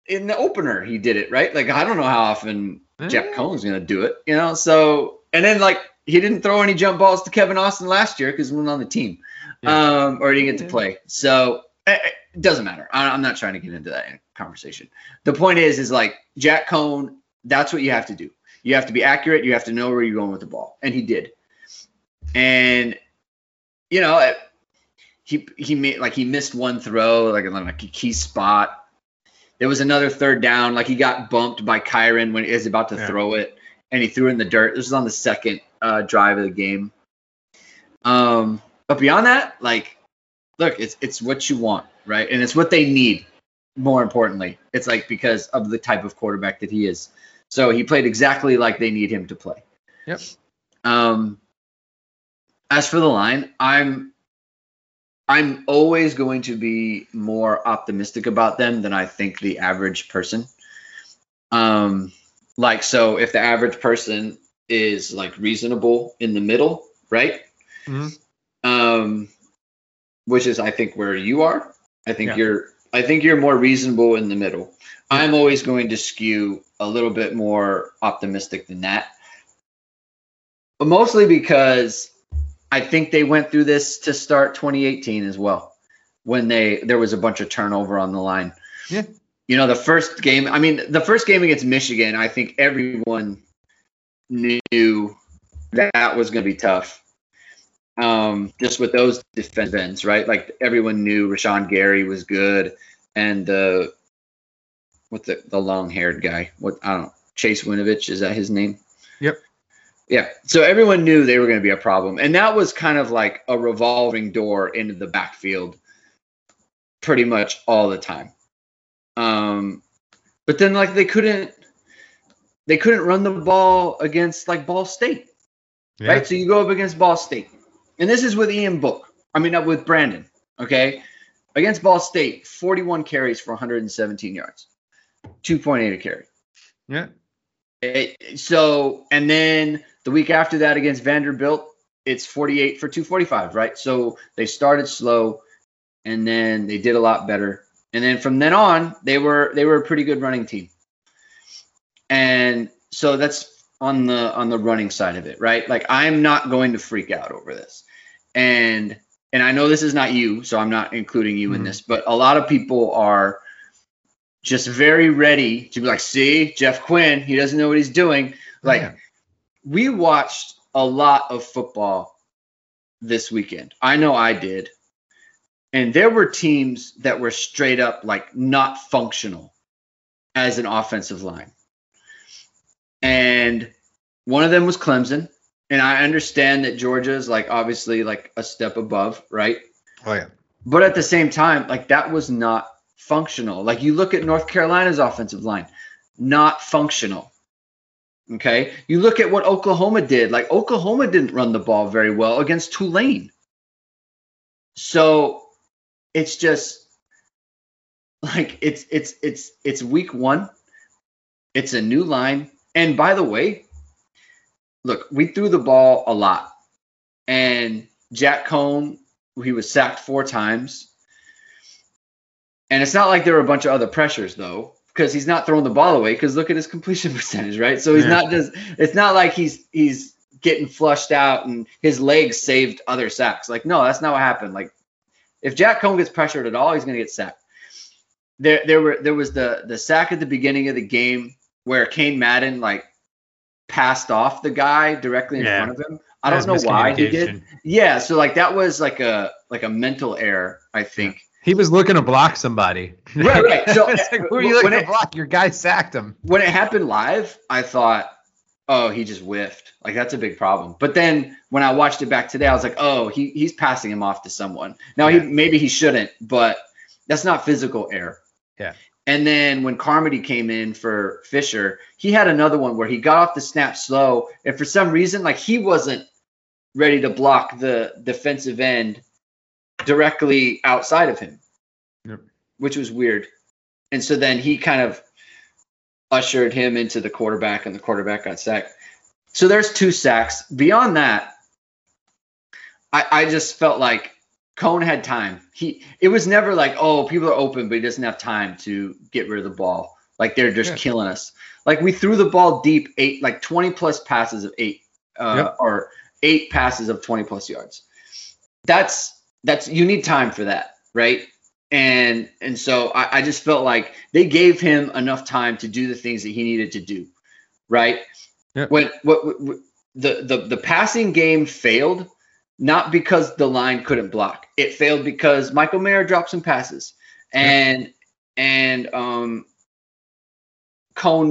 in the opener he did it, right? Like, I don't know how often Jack Cohn's gonna do it, So, and then, like, he didn't throw any jump balls to Kevin Austin last year because he wasn't on the team, or he didn't get to play. So it doesn't matter. I'm not trying to get into that conversation. The point is like, Jack Coan, that's what you have to do. You have to be accurate. You have to know where you're going with the ball, and he did. And He made, like, he missed one throw, like, in a key spot. There was another 3rd down. Like, he got bumped by Kyren when he was about to throw it, and he threw it in the dirt. This was on the second drive of the game. But beyond that, like, look, it's what you want, right? And it's what they need, more importantly. It's like, because of the type of quarterback that he is. So he played exactly like they need him to play. Yep. As for the line, I'm always going to be more optimistic about them than I think the average person. So if the average person is, like, reasonable in the middle, right? Mm-hmm. Which is, I think, where you are. I think you're more reasonable in the middle. Yeah. I'm always going to skew a little bit more optimistic than that, but mostly because I think they went through this to start 2018 as well, when there was a bunch of turnover on the line. Yeah. The first game against Michigan, I think everyone knew that was going to be tough. Just with those defensive ends, right? Like, everyone knew Rashawn Gary was good, and the long-haired guy? Chase Winovich, is that his name? Yep. Yeah, so everyone knew they were going to be a problem. And that was kind of like a revolving door into the backfield pretty much all the time. But then, like, they couldn't They couldn't run the ball against, like, Ball State, right? So you go up against Ball State. And this is with Ian Book. I mean, up with Brandon, okay? Against Ball State, 41 carries for 117 yards, 2.8 a carry. Yeah. So, and then the week after that against Vanderbilt, it's 48 for 245, right? So they started slow, and then they did a lot better. And then from then on, they were a pretty good running team. And so that's on the running side of it, right? Like, I'm not going to freak out over this. And I know this is not you, so I'm not including you in this, but a lot of people are just very ready to be like, see, Jeff Quinn, he doesn't know what he's doing. Like, we watched a lot of football this weekend. I know I did. And there were teams that were straight up, like, not functional as an offensive line. And one of them was Clemson. And I understand that Georgia is, like, obviously, like, a step above, right? Oh, yeah. But at the same time, like, that was not functional. Like, you look at North Carolina's offensive line, not functional. Okay? You look at what Oklahoma did. Like, Oklahoma didn't run the ball very well against Tulane. So it's just like it's week one. It's a new line. And by the way, look, we threw the ball a lot. And Jack Coan, he was sacked 4 times. And it's not like there were a bunch of other pressures though, because he's not throwing the ball away, because look at his completion percentage, right? So he's not just, it's not like he's getting flushed out and his legs saved other sacks. Like, no, that's not what happened. Like, if Jack Coan gets pressured at all, he's going to get sacked. There was the sack at the beginning of the game where Kane Madden, like, passed off the guy directly in front of him. I don't know why he did. Yeah, so, like, that was like a mental error, I think. He was looking to block somebody. Right. So like, who are you looking to block? Your guy sacked him. When it happened live, I thought, oh, he just whiffed. Like, that's a big problem. But then when I watched it back today, I was like, oh, he's passing him off to someone. Now, maybe he shouldn't, but that's not physical error. Yeah. And then when Carmody came in for Fisher, he had another one where he got off the snap slow, and for some reason, like, he wasn't ready to block the defensive end directly outside of him, which was weird. And so then he kind of ushered him into the quarterback, and the quarterback got sacked. So there's 2 sacks. Beyond that, I just felt like Coan had time. It was never like, oh, people are open, but he doesn't have time to get rid of the ball. Like, they're just killing us. Like, we threw the ball deep, 20-plus passes of 8, or 8 passes of 20-plus yards. That's you need time for that, right? And so I just felt like they gave him enough time to do the things that he needed to do, right? Yep. When the passing game failed, not because the line couldn't block. It failed because Michael Mayer dropped some passes, and Coan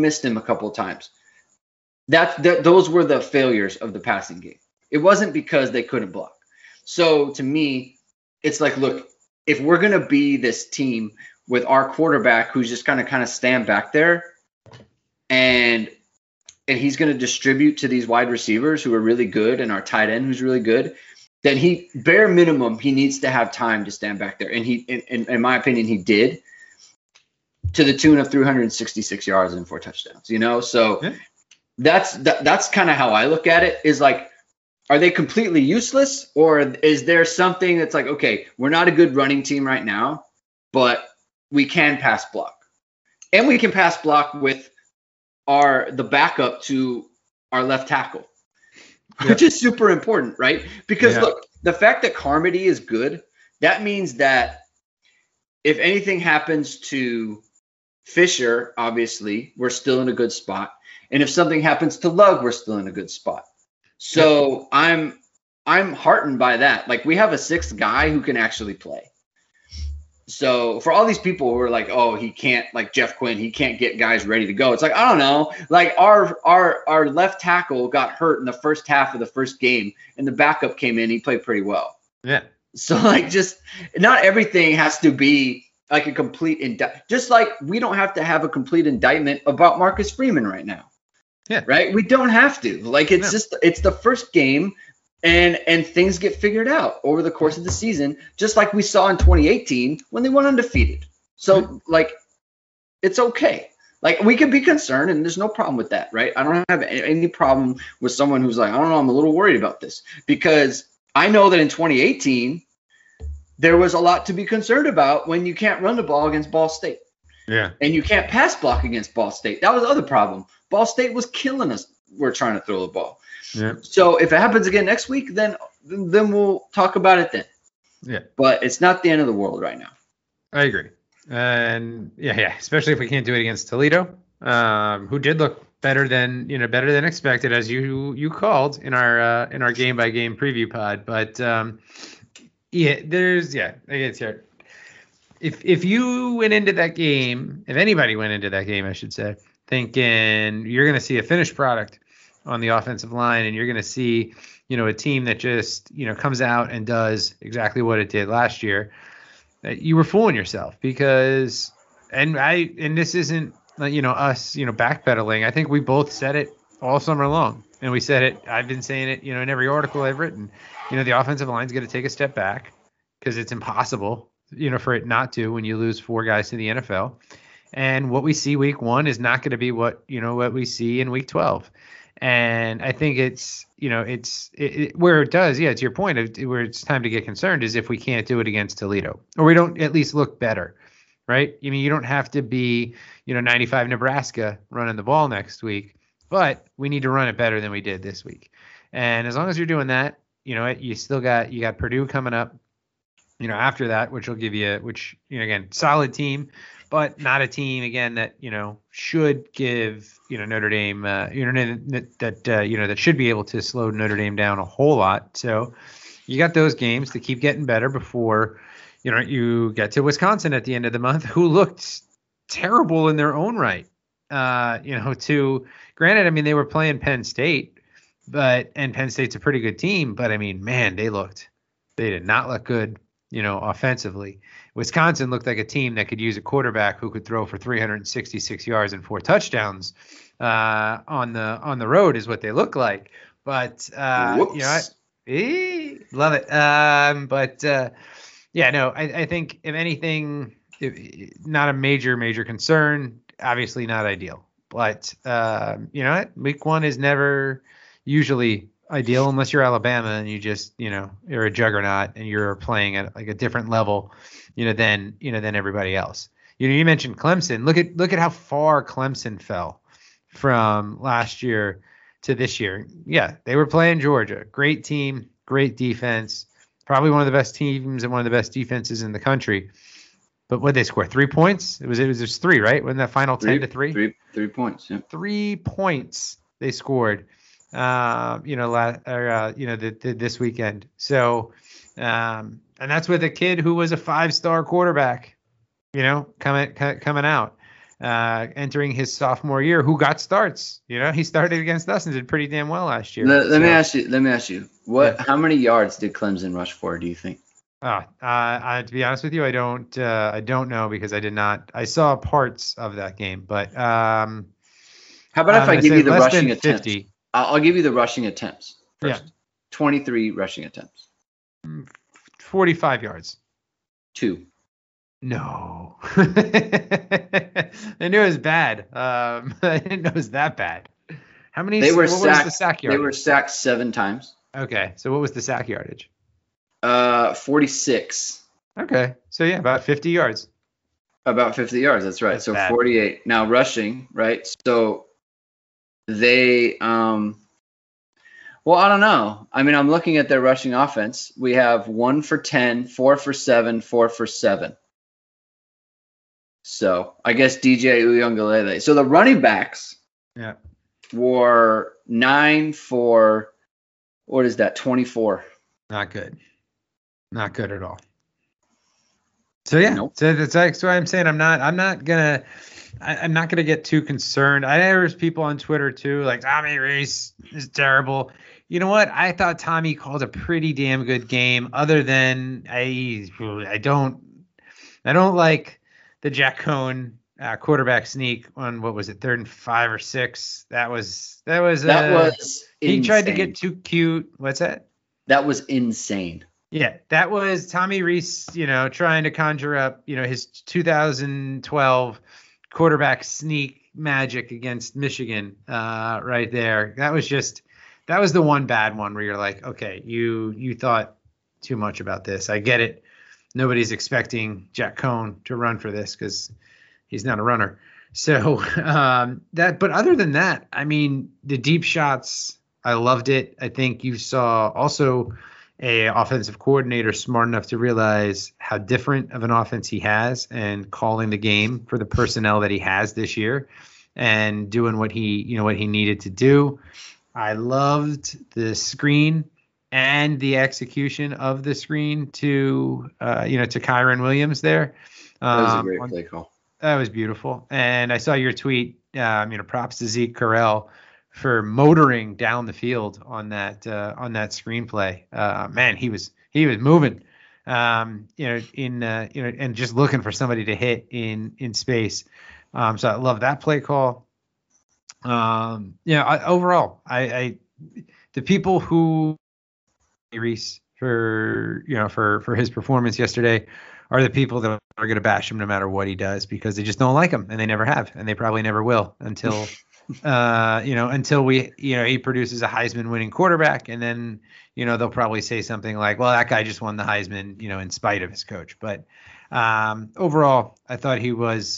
missed him a couple of times. Those were the failures of the passing game. It wasn't because they couldn't block. So to me, it's like, look, if we're going to be this team with our quarterback who's just going to kind of stand back there and he's going to distribute to these wide receivers who are really good and our tight end who's really good, then bare minimum, he needs to have time to stand back there. And in my opinion, he did, to the tune of 366 yards and 4 touchdowns, you know? So that's kind of how I look at it, is like, are they completely useless, or is there something that's like, okay, we're not a good running team right now, but we can pass block, and we can pass block with the backup to our left tackle, which is super important, right? Because look, the fact that Carmody is good, that means that if anything happens to Fisher, obviously we're still in a good spot, and if something happens to Lug, we're still in a good spot. So I'm heartened by that. Like, we have a 6th guy who can actually play. So for all these people who are like, oh, he can't, like Jeff Quinn, he can't get guys ready to go. It's like, I don't know. Like, our left tackle got hurt in the first half of the first game, and the backup came in. He played pretty well. Yeah. So, like, just not everything has to be like a complete indictment. Just like we don't have to have a complete indictment about Marcus Freeman right now. Yeah. Right? We don't have to. Like, it's just, it's the first game, and things get figured out over the course of the season, just like we saw in 2018 when they went undefeated. So, like, it's okay. Like, we can be concerned, and there's no problem with that, right? I don't have any problem with someone who's like, I don't know, I'm a little worried about this. Because I know that in 2018, there was a lot to be concerned about when you can't run the ball against Ball State. Yeah. And you can't pass block against Ball State. That was the other problem. Ball State was killing us. We're trying to throw the ball. Yeah. So if it happens again next week, then we'll talk about it then. Yeah. But it's not the end of the world right now. I agree. And yeah, especially if we can't do it against Toledo, who did look better than expected, as you called in our game by game preview pod. But If you went into that game, if anybody went into that game, I should say, thinking you're going to see a finished product on the offensive line, and you're going to see, a team that just, comes out and does exactly what it did last year, you were fooling yourself. Because, and this isn't, us, backpedaling. I think we both said it all summer long, and we said it, I've been saying it, in every article I've written, the offensive line's going to take a step back, because it's impossible, for it not to, when you lose four guys to the NFL. And what we see week one is not going to be what we see in week 12. And I think it's where it does. Yeah. To your point of where it's time to get concerned is if we can't do it against Toledo, or we don't at least look better. Right. I mean, you don't have to be, 95 Nebraska running the ball next week, but we need to run it better than we did this week. And as long as you're doing that, you got Purdue coming up, after that, which will give you, again, solid team, but not a team again that, should give, Notre Dame, that should be able to slow Notre Dame down a whole lot. So you got those games to keep getting better before, you get to Wisconsin at the end of the month, who looked terrible in their own right. Granted, I mean, they were playing Penn State, and Penn State's a pretty good team, but I mean, man, they did not look good. Offensively, Wisconsin looked like a team that could use a quarterback who could throw for 366 yards and 4 touchdowns on the road is what they look like. But, love it. I think if anything, not a major concern, obviously not ideal, but week one is never usually ideal unless you're Alabama and you just, you're a juggernaut and you're playing at like a different level, than everybody else. You mentioned Clemson. Look at how far Clemson fell from last year to this year. Yeah. They were playing Georgia. Great team, great defense, probably one of the best teams and one of the best defenses in the country. But what they score? 3 points? It was just 3, right? Wasn't that final 10-3? Three points. Yeah. 3 points they scored. This weekend. So, and that's with a kid who was a 5-star quarterback, coming out, entering his sophomore year, who got starts. He started against us and did pretty damn well last year. Let me ask you, how many yards did Clemson rush for, do you think? To be honest with you, I don't know, because I saw parts of that game, but, how about if I give you the rushing attempts? I'll give you the rushing attempts first. Yeah. 23 rushing attempts. 45 yards. 2. No. I knew it was bad. I didn't know it was that bad. How many? What was the sack yardage? They were sacked 7 times. Okay. So what was the sack yardage? 46. Okay. So yeah, about 50 yards. About 50 yards. That's right. That's so bad. 48. Now rushing, right? So they I don't know. I mean, I'm looking at their rushing offense. We have 1 for 10, 4 for 7, 4 for 7. So I guess DJ Uyunglele. So the running backs were 9 for, 24. Not good. Not good at all. So yeah, nope. So that's why I'm saying I'm not gonna get too concerned. I know there's people on Twitter too, like Tommy Reese is terrible. You know what? I thought Tommy called a pretty damn good game. Other than I don't like the Jack Coan quarterback sneak on, what was it, 3rd and 5 or 6? That was he insane. Tried to get too cute. What's that? That was insane. Yeah, that was Tommy Reese, trying to conjure up, his 2012 quarterback sneak magic against Michigan right there. That was the one bad one where you're like, okay, you thought too much about this. I get it. Nobody's expecting Jack Coan to run for this because he's not a runner. So but other than that, I mean, the deep shots, I loved it. I think you saw also a offensive coordinator smart enough to realize how different of an offense he has and calling the game for the personnel that he has this year and doing what he needed to do. I loved the screen and the execution of the screen to Kyren Williams there. That was a great play call. That was beautiful. And I saw your tweet, props to Zeke Correll for motoring down the field on that screenplay. Man, he was moving, and just looking for somebody to hit in space. So I love that play call. Overall, I the people who Reese for his performance yesterday are the people that are going to bash him no matter what he does because they just don't like him and they never have and they probably never will until. Until he produces a Heisman winning quarterback and then, they'll probably say something like, well, that guy just won the Heisman, in spite of his coach. But, overall, I thought he was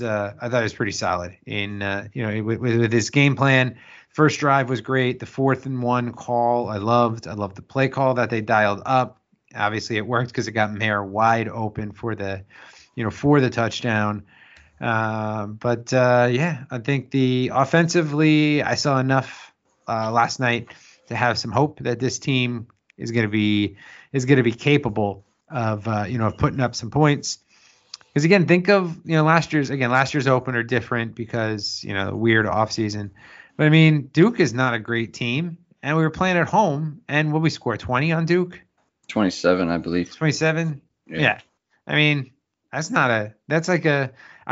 pretty solid with his game plan. First drive was great. The 4th and 1 call I loved the play call that they dialed up. Obviously it worked because it got Mayer wide open for the touchdown. I think offensively, I saw enough last night to have some hope that this team is going to be capable of putting up some points. Because again, think of last year's opener different because weird offseason. But I mean, Duke is not a great team, and we were playing at home, and will we score 20 on Duke? 27, I believe. 27. Yeah. I mean. I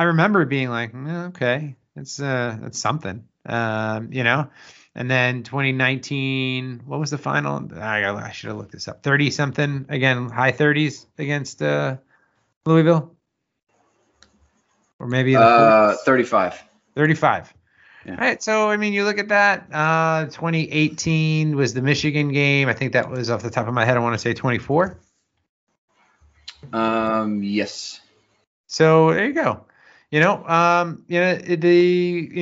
remember being like, okay, that's something, and then 2019, what was the final? I should have looked this up. 30 something again, high 30s against, Louisville, or maybe 35. Yeah. All right. So, I mean, you look at that, 2018 was the Michigan game. I think that was off the top of my head. I want to say 24. Yes. So there you go. In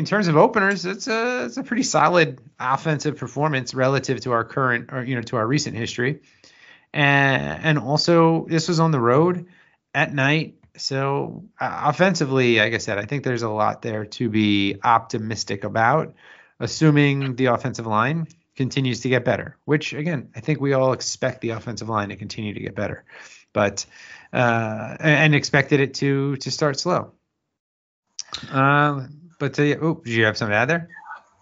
terms of openers, it's a pretty solid offensive performance relative to our current to our recent history. And also this was on the road at night. So offensively, like I said, I think there's a lot there to be optimistic about, assuming the offensive line continues to get better, which again, I think we all expect the offensive line to continue to get better, but and expected it to start slow. Did you have something to add there?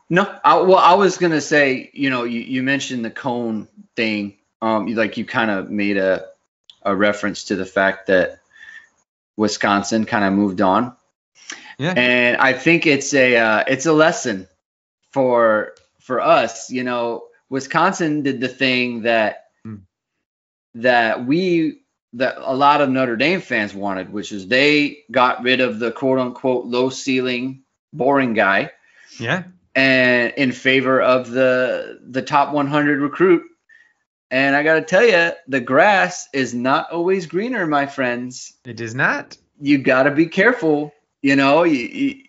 No. I was going to say, you mentioned the Coan thing. You kind of made a reference to the fact that Wisconsin kind of moved on. Yeah. And I think it's a lesson for us. Wisconsin did the thing that a lot of Notre Dame fans wanted, which is they got rid of the quote unquote low ceiling, boring guy. Yeah. And in favor of the top 100 recruit. And I got to tell you, the grass is not always greener, my friends. It is not. You got to be careful. If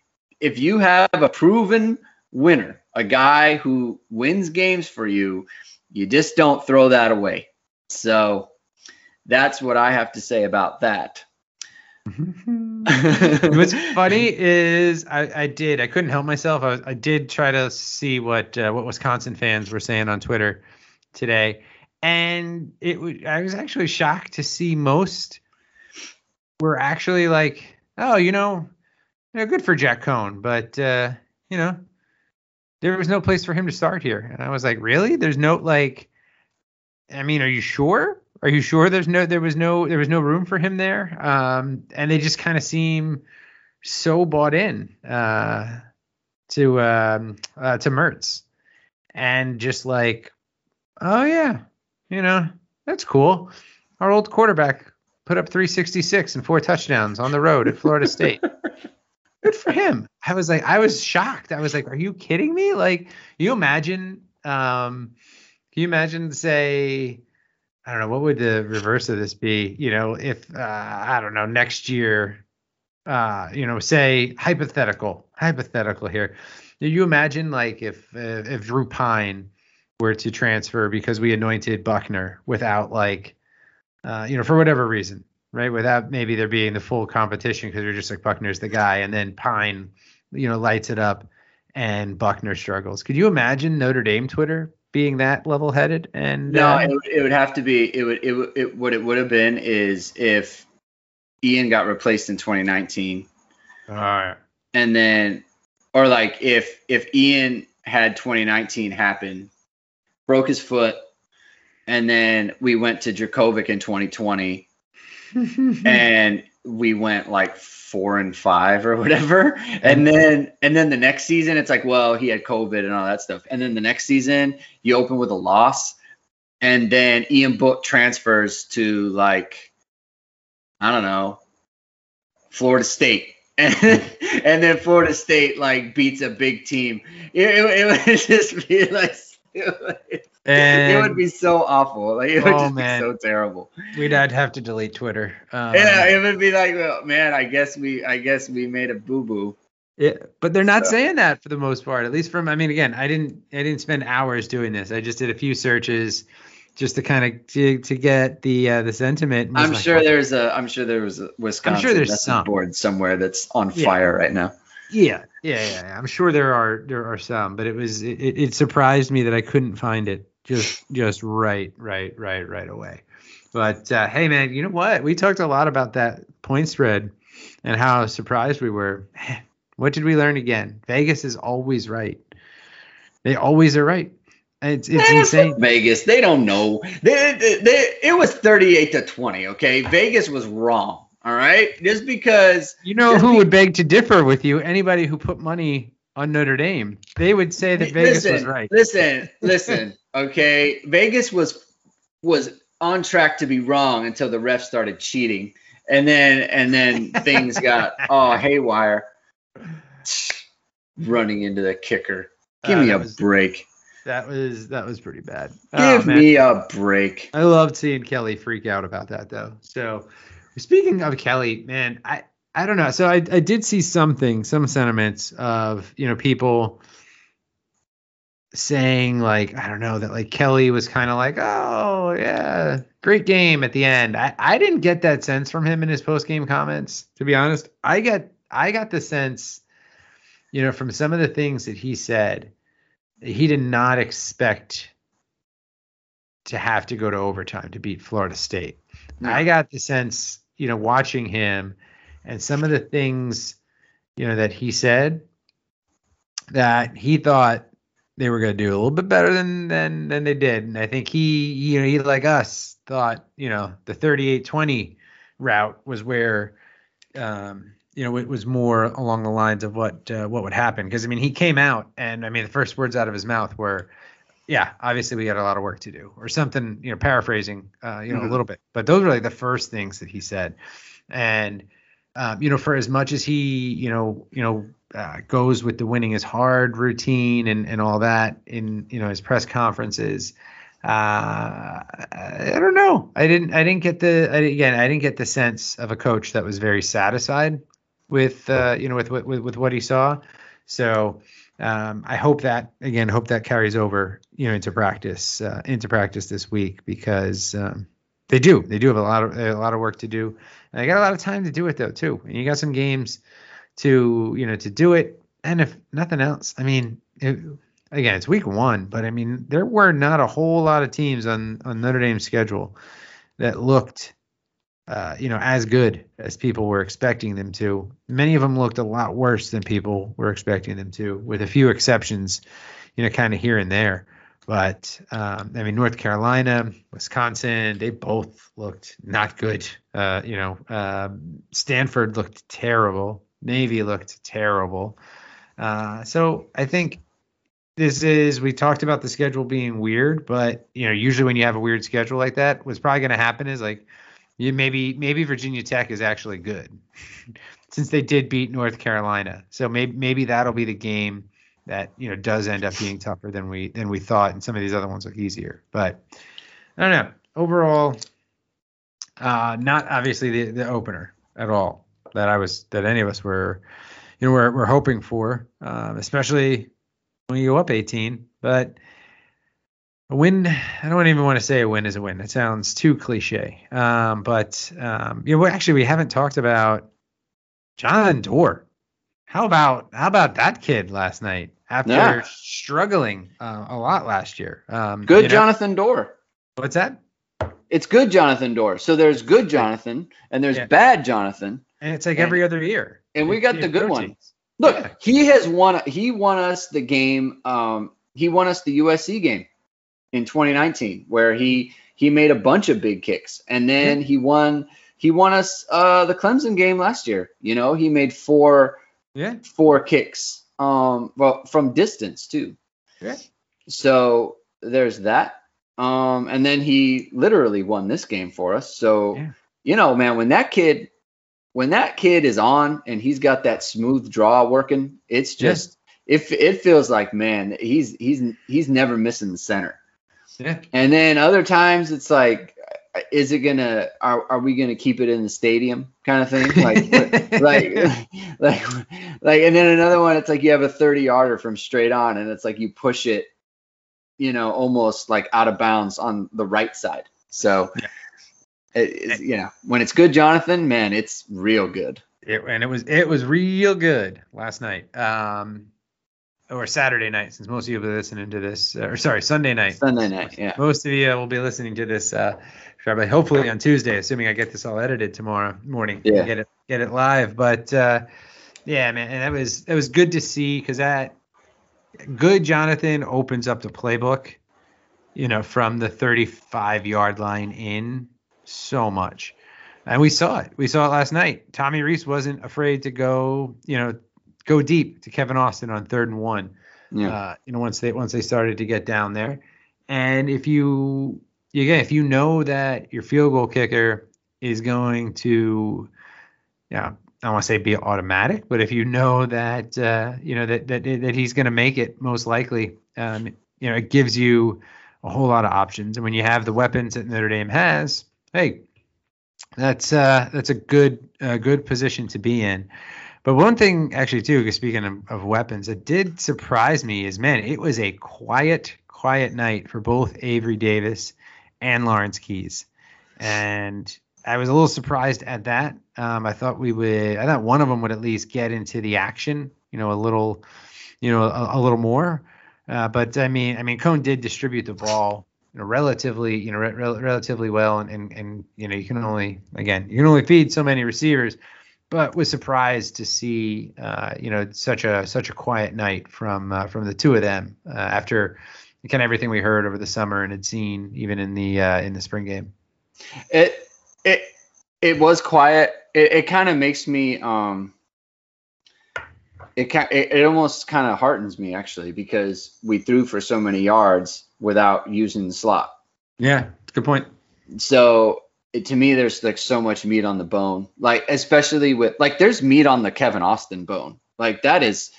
you have a proven winner, a guy who wins games for you, you just don't throw that away. So, that's what I have to say about that. What's funny is I couldn't help myself. I did try to see what Wisconsin fans were saying on Twitter today. And I was actually shocked to see most were actually like, oh, good for Jack Coan. But, there was no place for him to start here. And I was like, really? There's no are you sure? Are you sure there was no room for him there? And they just kind of seem so bought in to Mertz, and just like, oh yeah, you know, that's cool. Our old quarterback put up 366 and 4 touchdowns on the road at Florida State. Good for him. I was like, I was shocked. I was like, are you kidding me? Like, you imagine, can you imagine, say, I don't know, what would the reverse of this be? You know, if, I don't know, next year, you know, say hypothetical here. Do you imagine, like, if Drew Pine were to transfer because we anointed Buckner without, like, you know, for whatever reason, right, without maybe there being the full competition, because we're just like, Buckner's the guy, and then Pine, you know, lights it up and Buckner struggles. Could you imagine Notre Dame Twitter being that level-headed? And no, it would have to be. It would have been is if Ian got replaced in 2019. All right. And then, or like if Ian had 2019 happen, broke his foot, and then we went to Dracovic in 2020, and we went like 4-5 or whatever, and then the next season it's like, well, he had COVID and all that stuff, and then the next season you open with a loss, and then Ian Book transfers to, like, I don't know, Florida State. And then Florida State, like, beats a big team. It would just be like, it would be so awful. Like, it would be so terrible. I'd have to delete Twitter. Yeah, it would be like, well, man, I guess we made a boo boo. Yeah, but they're not saying that for the most part. At least from, I mean, again, I didn't spend hours doing this. I just did a few searches, just to kind of to get the sentiment. I'm sure there was a Wisconsin. I'm sure there's some board somewhere that's on fire right now. Yeah. I'm sure there are some, but it surprised me that I couldn't find it just right away. But hey, man, you know what? We talked a lot about that point spread and how surprised we were. Man, what did we learn again? Vegas is always right. They always are right. It's insane. Vegas, they don't know. It was 38-20. Okay, Vegas was wrong. All right, just because you know who would beg to differ with you. Anybody who put money on Notre Dame, they would say that Vegas was right. Listen. Okay, Vegas was on track to be wrong until the refs started cheating, and then things got haywire. Running into the kicker. Give me a break. That was pretty bad. Give me a break. I loved seeing Kelly freak out about that, though. So, speaking of Kelly, man, I don't know. So I did see some sentiments of, you know, people saying, like, I don't know, that like Kelly was kind of like, oh yeah, great game at the end. I didn't get that sense from him in his post game comments, to be honest. I got the sense, you know, from some of the things that he said, he did not expect to have to go to overtime to beat Florida State. No. I got the sense, you know, watching him and some of the things, you know, that he said, that he thought they were going to do a little bit better than they did. And I think he, you know, he, like us, thought, you know, the 38-20 route was where, you know, it was more along the lines of what would happen. Because, I mean, he came out and, I mean, the first words out of his mouth were, yeah, obviously we got a lot of work to do, or something, you know, paraphrasing, you know, a little bit. But those were like the first things that he said. And, you know, for as much as he, you know, goes with the winning is hard routine and all that in, you know, his press conferences, I don't know. I didn't get the sense of a coach that was very satisfied with what he saw. So I hope that carries over, you know, into practice this week, because they do have a lot of work to do, and they got a lot of time to do it, though, too. And you got some games to, you know, to do it. And if nothing else, I mean, again, it's week one, but I mean, there were not a whole lot of teams on Notre Dame's schedule that looked, you know, as good as people were expecting them to. Many of them looked a lot worse than people were expecting them to, with a few exceptions, you know, kind of here and there. But, I mean, North Carolina, Wisconsin, they both looked not good. You know, Stanford looked terrible. Navy looked terrible. So I think this is, we talked about the schedule being weird, but you know, usually when you have a weird schedule like that, what's probably going to happen is like, you maybe Virginia Tech is actually good since they did beat North Carolina. So maybe that'll be the game that, you know, does end up being tougher than we thought. And some of these other ones look easier, but I don't know. Overall, not obviously the opener at all that any of us were, you know, we're hoping for, especially when you go up 18, but a win, I don't even want to say a win is a win. That sounds too cliche. You know, actually we haven't talked about Jonathan Doerr. How about that kid last night after struggling a lot last year? Good, you know? Jonathan Doerr. What's that? It's good Jonathan Doerr. So there's good Jonathan and there's bad Jonathan. And it's like every other year. And we got the good one. Look, he has won. He won us the game. He won us the USC game in 2019, where he made a bunch of big kicks, and then he won us the Clemson game last year. You know, he made four kicks. Well, from distance too. Yeah. So there's that. And then he literally won this game for us. So you know, man, when that kid is on and he's got that smooth draw working, it's just it feels like, man, he's never missing the center. Yeah. And then other times it's like, are we gonna keep it in the stadium kind of thing? Like like and then another one, it's like you have a 30-yarder from straight on, and it's like you push it, you know, almost like out of bounds on the right side. So it, you know, when it's good Jonathan, man, it's real good. It was real good last night, or Saturday night, since most of you will be listening to this, or sorry, Sunday night. Yeah, most of you will be listening to this probably hopefully on Tuesday, assuming I get this all edited tomorrow morning. Yeah, get it live. But yeah, man, and that was good to see, because that good Jonathan opens up the playbook, you know, from the 35-yard line in. So much. And we saw it last night. Tommy Reese wasn't afraid to go deep to Kevin Austin on 3rd and 1, you know, once they started to get down there. And if you know that your field goal kicker is going to, I don't want to say be automatic, but if you know that, you know, that he's going to make it most likely, you know, it gives you a whole lot of options. And when you have the weapons that Notre Dame has, hey, that's a good position to be in. But one thing actually too, speaking of weapons, that did surprise me is, man, it was a quiet night for both Avery Davis and Lawrence Keyes, and I was a little surprised at that. I thought one of them would at least get into the action, you know, a little more. But I mean, Coan did distribute the ball, you know, relatively well, and you know, you can only feed so many receivers, but was surprised to see you know, such a quiet night from the two of them after kind of everything we heard over the summer and had seen even in the spring game. It was quiet. It kind of makes me it almost kind of heartens me actually, because we threw for so many yards without using the slot. Yeah, good point. So to me, there's like so much meat on the bone, like especially with like there's meat on the Kevin Austin bone. Like that is,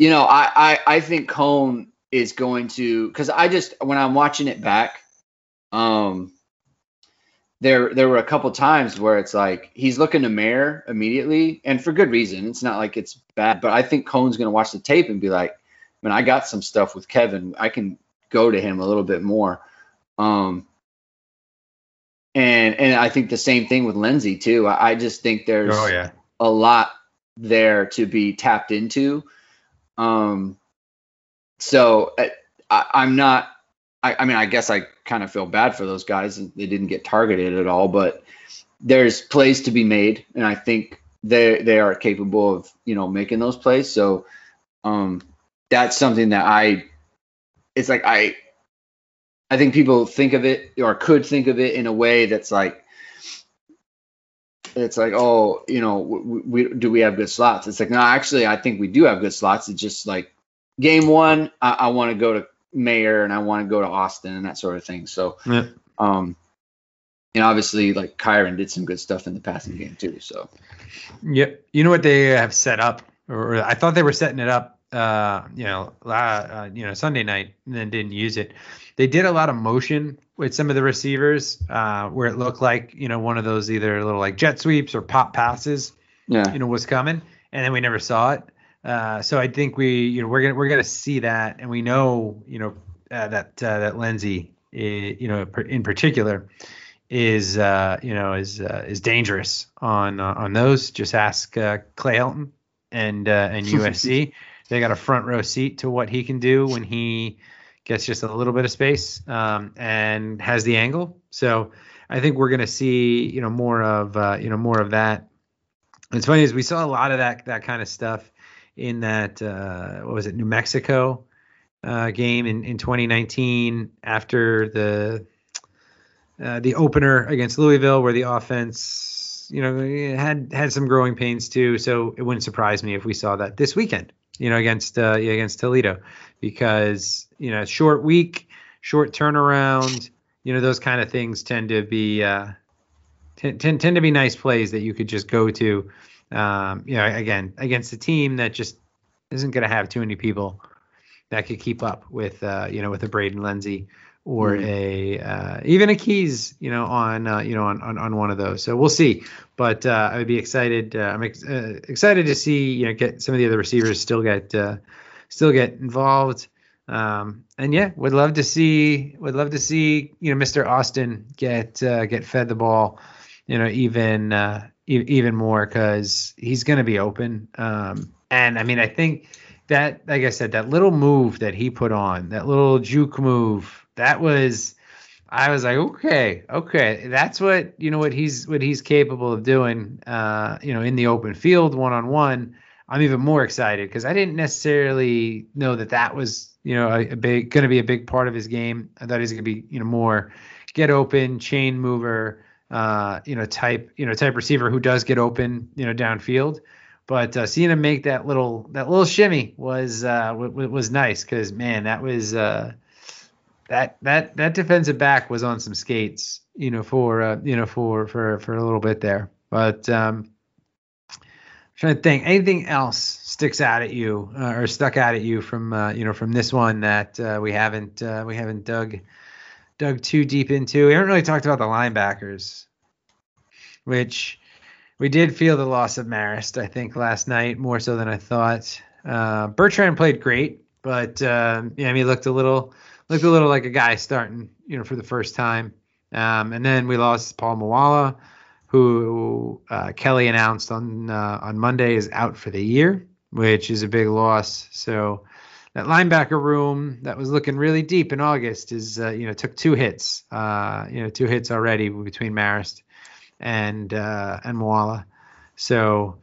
you know, I think Coan is going to, because I just, when I'm watching it back, there were a couple times where it's like he's looking to Mayer immediately, and for good reason. It's not like it's bad, but I think Cohn's going to watch the tape and be like, man, I got some stuff with Kevin. I can go to him a little bit more. And I think the same thing with Lindsay too. I just think there's a lot there to be tapped into. So I'm not, I mean, I guess I kind of feel bad for those guys, and they didn't get targeted at all, but there's plays to be made. And I think they are capable of, you know, making those plays. So that's something that I think people think of it, or could think of it in a way that's like, it's like, oh, you know, do we have good slots? It's like, no, actually, I think we do have good slots. It's just like game one, I want to go to Mayer and I want to go to Austin and that sort of thing. So, yeah. And obviously, like, Kyren did some good stuff in the passing game too. So, yep. You know what they have set up, or I thought they were setting it up. Sunday night, and then didn't use it. They did a lot of motion with some of the receivers, where it looked like, you know, one of those either little like jet sweeps or pop passes, yeah, you know, was coming, and then we never saw it. So I think we're gonna see that, and we know, you know, that Lindsay, you know, in particular, is dangerous on those. Just ask Clay Elton and USC. They got a front row seat to what he can do when he gets just a little bit of space and has the angle. So I think we're going to see, you know, more of that. It's funny is we saw a lot of that kind of stuff in that New Mexico game in 2019 after the opener against Louisville, where the offense, you know, had some growing pains too. So it wouldn't surprise me if we saw that this weekend, you know, against Toledo, because, you know, short week, short turnaround, you know, those kind of things tend to be tend to be nice plays that you could just go to, you know, again, against a team that just isn't going to have too many people that could keep up with, you know, with a Braden Lindsay or even a Keys, you know, on one of those. So we'll see. But I would be excited. I'm excited to see, you know, get some of the other receivers still get involved. And yeah, would love to see, you know, Mr. Austin get fed the ball, you know, even more, because he's going to be open. And I mean, I think that, like I said, that little move that he put on, that little juke move, that was, I was like, okay, that's what, you know, what he's capable of doing, you know, in the open field, one-on-one. I'm even more excited because I didn't necessarily know that was, you know, going to be a big part of his game. I thought he's going to be, you know, more get open, chain mover, type receiver who does get open, you know, downfield. But seeing him make that little shimmy was nice, because man, that was. That defensive back was on some skates, you know, for a little bit there. But I'm trying to think, anything else sticks out at you or stuck out at you from this one that we haven't dug too deep into? We haven't really talked about the linebackers, which we did feel the loss of Marist, I think, last night more so than I thought. Bertrand played great, but he looked a little like a guy starting, you know, for the first time. And then we lost Paul Mawala, who Kelly announced on Monday is out for the year, which is a big loss. So that linebacker room that was looking really deep in August is, took two hits already between Marist and Mawala. So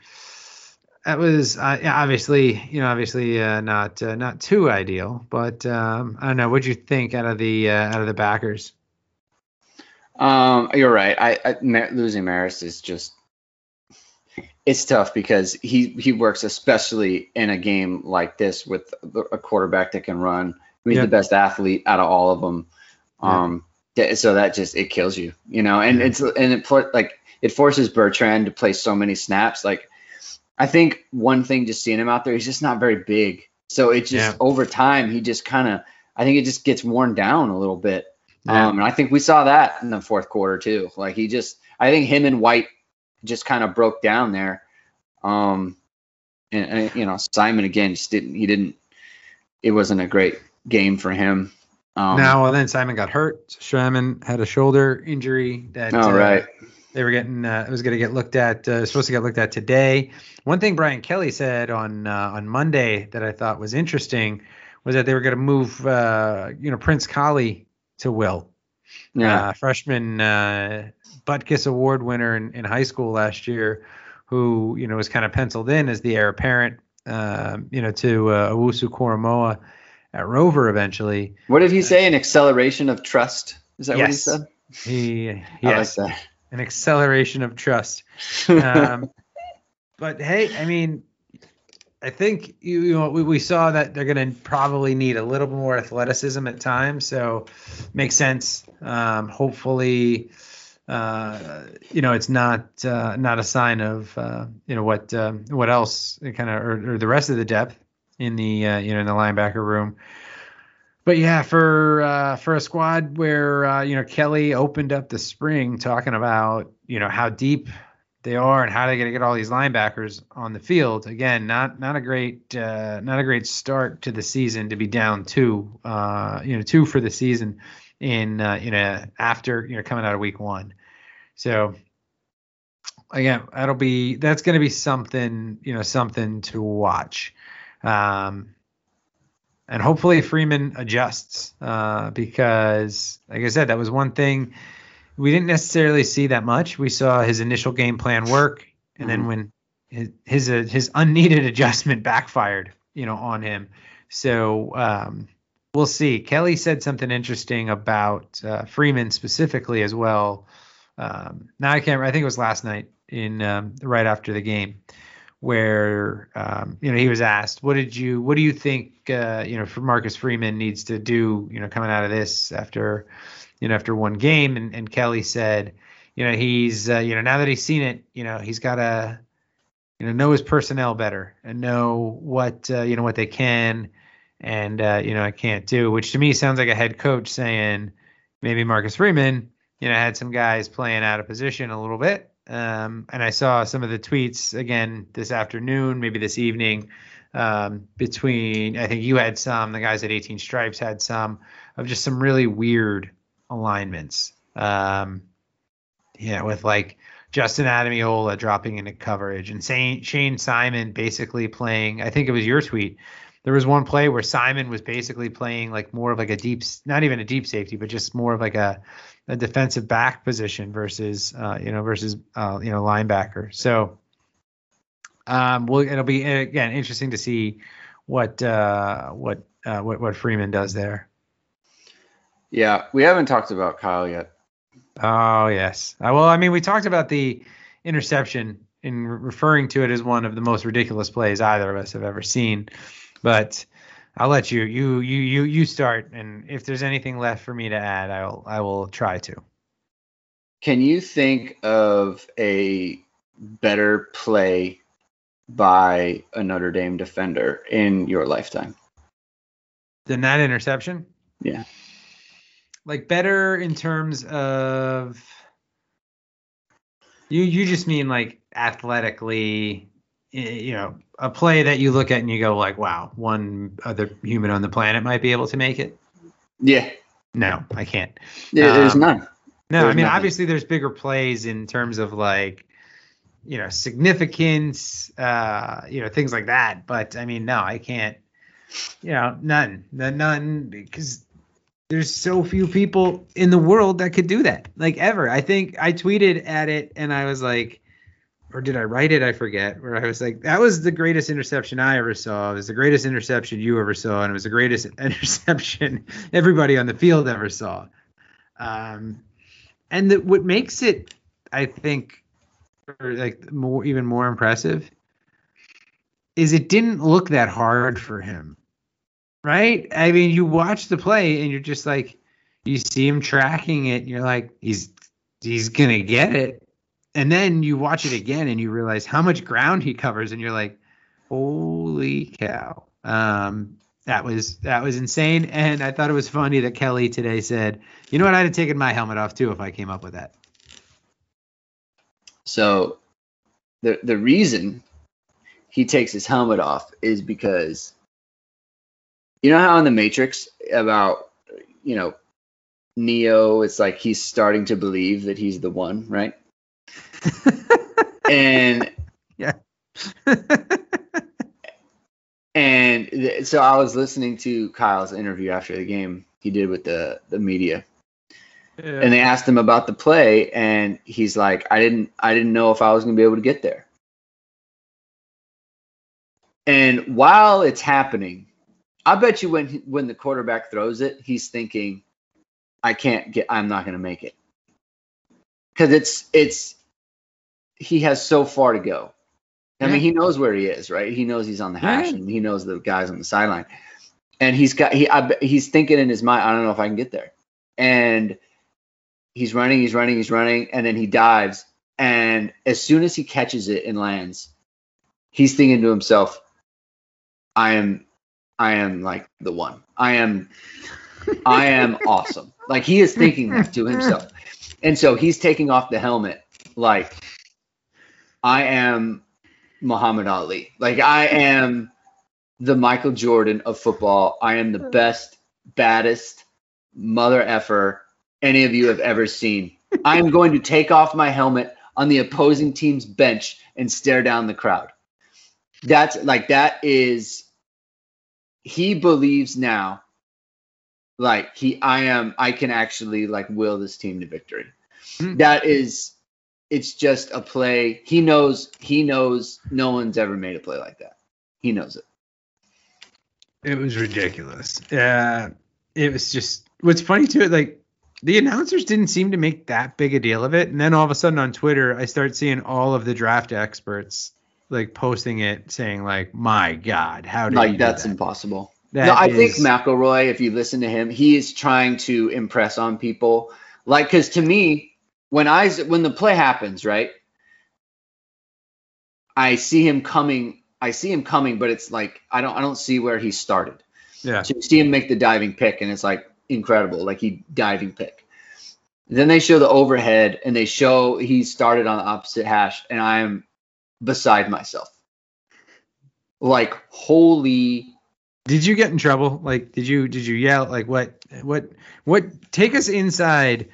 that was obviously not too ideal, but I don't know. What'd you think out of the backers? You're right. Losing Marist is just, it's tough because he works, especially in a game like this with a quarterback that can run. I mean, he's the best athlete out of all of them. So that just, it kills you, you know. And it forces Bertrand to play so many snaps, like. I think one thing, just seeing him out there, he's just not very big. So it just, over time, he just kind of, I think it just gets worn down a little bit. Yeah. And I think we saw that in the fourth quarter too. Like he just, I think him and White just kind of broke down there. And you know, Simon again, it wasn't a great game for him. Then Simon got hurt. Schraman had a shoulder injury that. Right. They were getting. It was going to get looked at. Supposed to get looked at today. One thing Brian Kelly said on Monday that I thought was interesting was that they were going to move, Prince Colley to Will, freshman Butkus Award winner in high school last year, who, you know, was kind of penciled in as the heir apparent, to Owusu Koramoah at Rover eventually. What did he say? An acceleration of trust? Is that what he said? Yes. I like that. an acceleration of trust. But hey, I mean, I think we saw that they're going to probably need a little more athleticism at times, so makes sense. Hopefully, it's not a sign of what else kind of or the rest of the depth in the in the linebacker room. But yeah, for a squad where Kelly opened up the spring talking about how deep they are and how they're going to get all these linebackers on the field. Again, not a great start to the season to be down two for the season after coming out of week one. So again, that's going to be something to watch. And hopefully Freeman adjusts because, like I said, that was one thing we didn't necessarily see that much. We saw his initial game plan work, and then when his unneeded adjustment backfired, on him. So we'll see. Kelly said something interesting about Freeman specifically as well. I think it was last night right after the game, where he was asked, what do you think for Marcus Freeman needs to do coming out of this after one game, and Kelly said he's now that he's seen it, he's got to know his personnel better and know what what they can and can't do, which to me sounds like a head coach saying maybe Marcus Freeman had some guys playing out of position a little bit. And I saw some of the tweets again this afternoon, maybe this evening, I think you had some, the guys at 18 Stripes had some, of just some really weird alignments. With like Justin Adamiola dropping into coverage and Shane Simon basically playing, I think it was your tweet. There was one play where Simon was basically playing like more of like a deep, not even a deep safety, but just more of like a defensive back position versus linebacker. So it'll be again interesting to see what Freeman does there. Yeah, we haven't talked about Kyle yet. Oh yes, well, I mean, we talked about the interception in referring to it as one of the most ridiculous plays either of us have ever seen. But I'll let you start, and if there's anything left for me to add, I will try to. Can you think of a better play by a Notre Dame defender in your lifetime than that interception? Yeah. Like better in terms of you just mean like athletically, a play that you look at and you go like, wow, one other human on the planet might be able to make it. Yeah. No, I can't. Yeah, there's none. No, there's nothing. Obviously there's bigger plays in terms of like, significance, things like that. But no, I can't, none, because there's so few people in the world that could do that. Like ever. I think I tweeted at it and I was like, or did I write it? I forget. Where I was like, that was the greatest interception I ever saw. It was the greatest interception you ever saw. And it was the greatest interception everybody on the field ever saw. What makes it, I think, like even more impressive is it didn't look that hard for him. Right? You watch the play and you're just like, you see him tracking it. And you're like, he's going to get it. And then you watch it again and you realize how much ground he covers, and you're like, holy cow. That was insane. And I thought it was funny that Kelly today said, you know what? I'd have taken my helmet off too if I came up with that. So the reason he takes his helmet off is because, how in the Matrix about, Neo, it's like he's starting to believe that he's the one, right? And yeah. So I was listening to Kyle's interview after the game he did with the media. Yeah. And they asked him about the play, and he's like, I didn't know if I was going to be able to get there. And while it's happening, I bet you when the quarterback throws it, he's thinking, I'm not going to make it. because he has so far to go. I mean, he knows where he is, right? He knows he's on the hash, and he knows the guys on the sideline. And he's thinking in his mind, I don't know if I can get there. And he's running, and then he dives. And as soon as he catches it and lands, he's thinking to himself, I am like the one. I am awesome. Like, he is thinking this to himself. And so he's taking off the helmet like, I am Muhammad Ali. Like, I am the Michael Jordan of football. I am the best, baddest mother effer any of you have ever seen. I am going to take off my helmet on the opposing team's bench and stare down the crowd. He believes now, like, I can actually, like, will this team to victory. It's just a play. He knows no one's ever made a play like that. He knows it. It was ridiculous. It was just, what's funny too, like, the announcers didn't seem to make that big a deal of it. And then all of a sudden on Twitter, I start seeing all of the draft experts, like, posting it saying, like, my God, how did you do that? Like, that's impossible. No, I think McElroy, if you listen to him, he is trying to impress on people. Like, because to me, when the play happens, right, I see him coming, but it's like I don't see where he started. Yeah. So you see him make the diving pick, and it's like incredible, like he diving pick. Then they show the overhead, and they show he started on the opposite hash, and I am beside myself. Like, holy. Did you get in trouble? Like, did you yell? Like, what? Take us inside.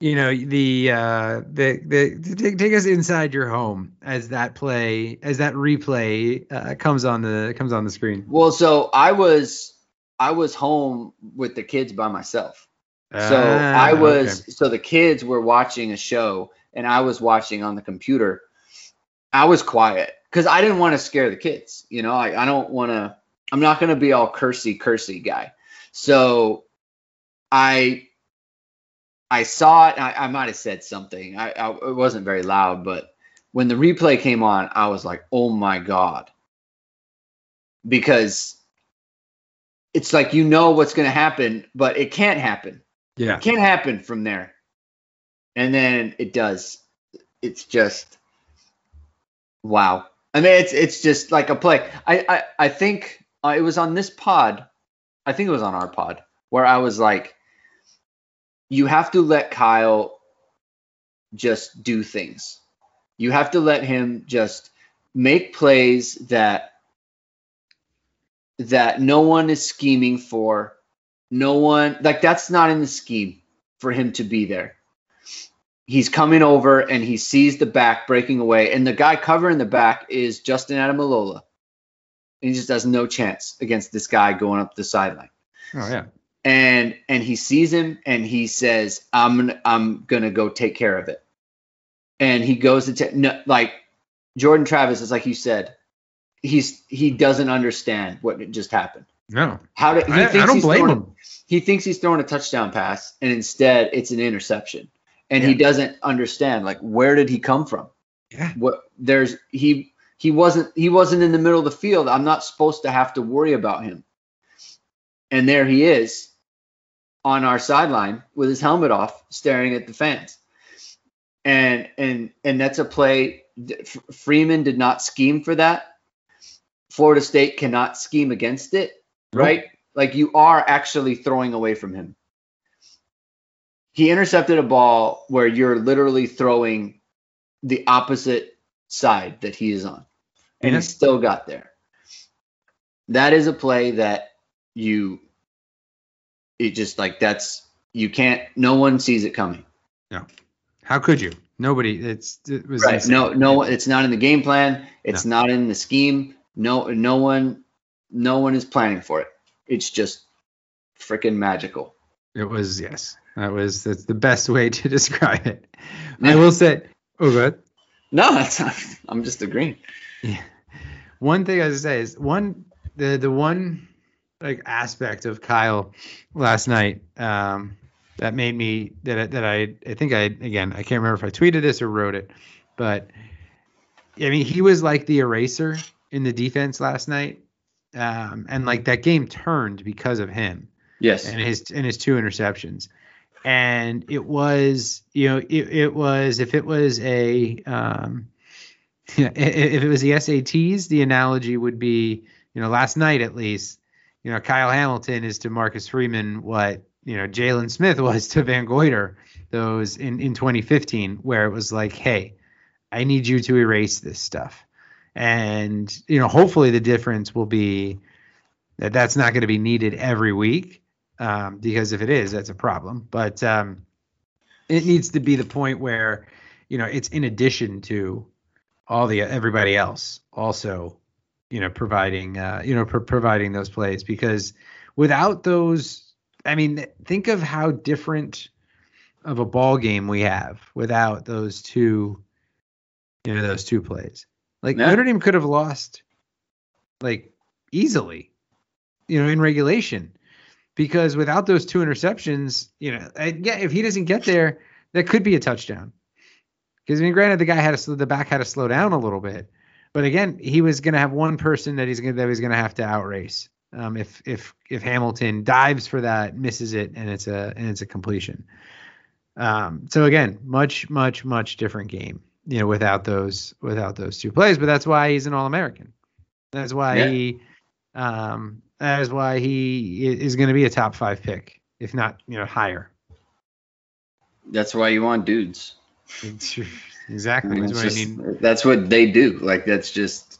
You know, take us inside your home as that replay comes on the screen. Well, so I was home with the kids by myself. So the kids were watching a show and I was watching on the computer. I was quiet because I didn't want to scare the kids. You know, I'm not going to be all cursy guy. So I saw it. I might have said something. It wasn't very loud, but when the replay came on, I was like, oh, my God. Because it's like you know what's going to happen, but it can't happen. Yeah. It can't happen from there. And then it does. It's just, wow. I mean, it's just like a play. I think it was on this pod. I think it was on our pod where I was like, you have to let Kyle just do things. You have to let him just make plays that no one is scheming for. No one, like, that's not in the scheme for him to be there. He's coming over and he sees the back breaking away, and the guy covering the back is Justin Adamalola. And he just has no chance against this guy going up the sideline. Oh yeah. And he sees him and he says, I'm gonna go take care of it. And he goes to like Jordan Travis is, like you said, he doesn't understand what just happened. No, I don't blame him. He thinks he's throwing a touchdown pass, and instead it's an interception. And he doesn't understand, like, where did he come from? Yeah, he wasn't in the middle of the field. I'm not supposed to have to worry about him. And there he is on our sideline with his helmet off, staring at the fans. And that's a play. Freeman did not scheme for that. Florida State cannot scheme against it, right? Nope. Like, you are actually throwing away from him. He intercepted a ball where you're literally throwing the opposite side that he is on. And he still got there. That is a play that you can't, no one sees it coming. No. How could you? Nobody. It was right. Insane. No, it's not in the game plan. It's not in the scheme. No one is planning for it. It's just freaking magical. It was, yes. That's the best way to describe it. I will say, oh, go ahead. No, that's not, I'm just agreeing. Yeah. One thing I was going to say is the one, like, aspect of Kyle last night that made me I think I can't remember if I tweeted this or wrote it, but I mean, he was like the eraser in the defense last night. And like that game turned because of him. Yes. And his two interceptions. And it was, you know, if it was the SATs, the analogy would be, you know, last night at least, you know, Kyle Hamilton is to Marcus Freeman what, you know, Jalen Smith was to Van Gorder those in 2015, where it was like, hey, I need you to erase this stuff. And, you know, hopefully the difference will be that that's not going to be needed every week, because if it is, that's a problem. But it needs to be the point where, you know, it's in addition to everybody else also, you know, providing those plays, because without those, I mean, think of how different of a ball game we have without those two, you know, those two plays. Like Notre Dame could have lost like easily, you know, in regulation, because without those two interceptions, you know, if he doesn't get there, that could be a touchdown. Because I mean, granted, the back had to slow down a little bit, but again, he was going to have one person that he's going to have to outrace. If Hamilton dives for that, misses it, and it's a completion. So again, much different game, you know, without those two plays. But that's why he's an All-American. That's why he is going to be a top 5 pick, if not, you know, higher. That's why you want dudes. Exactly. I mean, that's what they do. Like, that's just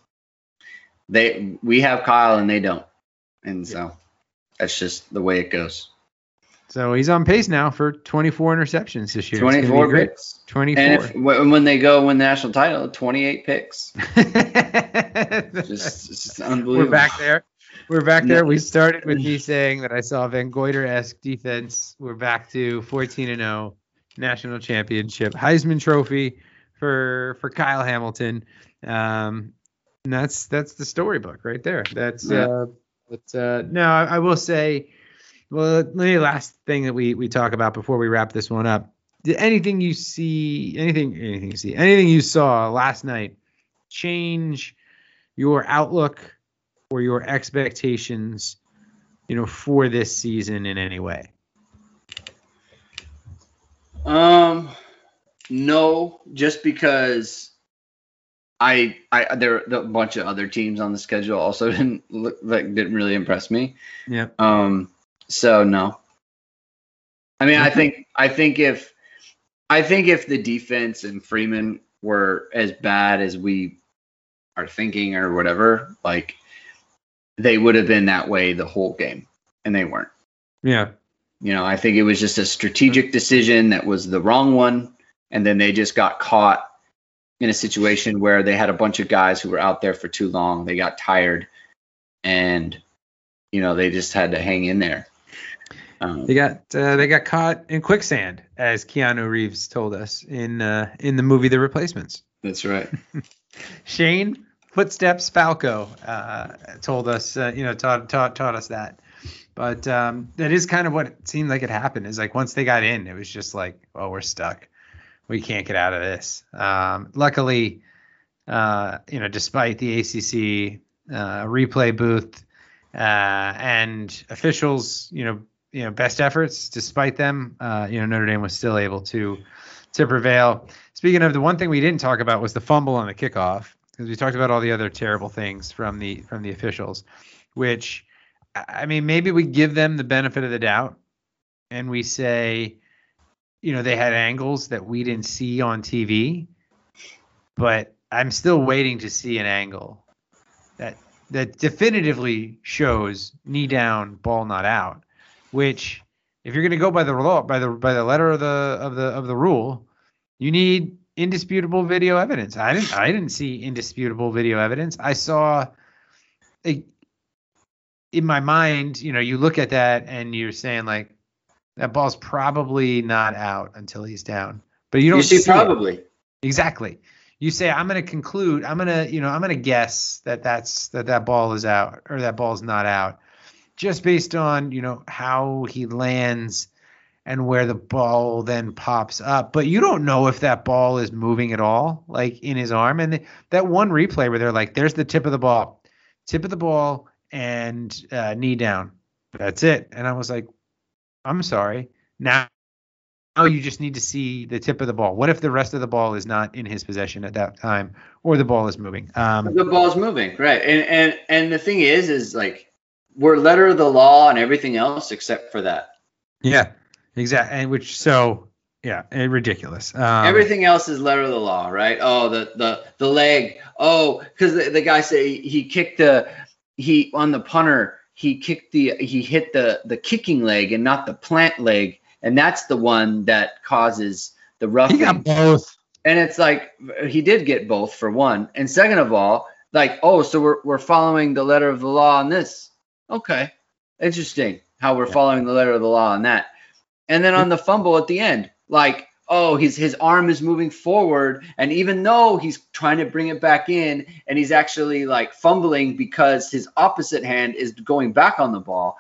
we have Kyle and they don't. And so that's just the way it goes. So he's on pace now for 24 interceptions this year. 24 picks. 24. And when they go win the national title, 28 picks. Just unbelievable. We're back there. We started with me saying that I saw Van Gorder-esque defense. We're back to 14-0, national championship, Heisman Trophy for Kyle Hamilton. And that's the storybook right there. That's I will say. Well, the last thing that we talk about before we wrap this one up. Did anything you saw last night change your outlook or your expectations, you know, for this season in any way? No, just because there a bunch of other teams on the schedule also didn't really impress me. Yeah. So no. I mean, I think if the defense and Freeman were as bad as we are thinking or whatever, like they would have been that way the whole game, and they weren't. Yeah. You know, I think it was just a strategic decision that was the wrong one, and then they just got caught in a situation where they had a bunch of guys who were out there for too long. They got tired, and you know, they just had to hang in there. They got caught in quicksand, as Keanu Reeves told us in the movie The Replacements. That's right. Shane Footsteps Falco told us, you know, taught us that. But that is kind of what it seemed like it happened. Is like once they got in, it was just like, oh, we're stuck. We can't get out of this. Luckily, you know, despite the ACC replay booth and officials, you know, best efforts, despite them, you know, Notre Dame was still able to prevail. Speaking of, the one thing we didn't talk about was the fumble on the kickoff, because we talked about all the other terrible things from the officials, which, I mean, maybe we give them the benefit of the doubt and we say, you know, they had angles that we didn't see on TV, but I'm still waiting to see an angle that definitively shows knee down, ball not out, which if you're going to go by the law, by the letter of the rule, you need indisputable video evidence. I didn't see indisputable video evidence. I saw in my mind, you know, you look at that and you're saying like that ball's probably not out until he's down, but you don't see probably it. Exactly. You say, I'm going to guess that ball is out or that ball's not out just based on, you know, how he lands and where the ball then pops up. But you don't know if that ball is moving at all, like in his arm. And that one replay where they're like, there's the tip of the ball and knee down. That's it. And I was like, I'm sorry. Now you just need to see the tip of the ball. What if the rest of the ball is not in his possession at that time, or the ball is moving? The ball's moving, right? And the thing is like, we're letter of the law and everything else except for that. Yeah, exactly. And ridiculous. Everything else is letter of the law, right? Oh, the leg. Oh, because the guy said he hit the kicking leg and not the plant leg. And that's the one that causes the roughing. He got both. And it's like, he did get both for one. And second of all, like, oh, so we're following the letter of the law on this. Okay. Interesting how we're following the letter of the law on that. And then on the fumble at the end, like, oh, his arm is moving forward. And even though he's trying to bring it back in, and he's actually like fumbling because his opposite hand is going back on the ball.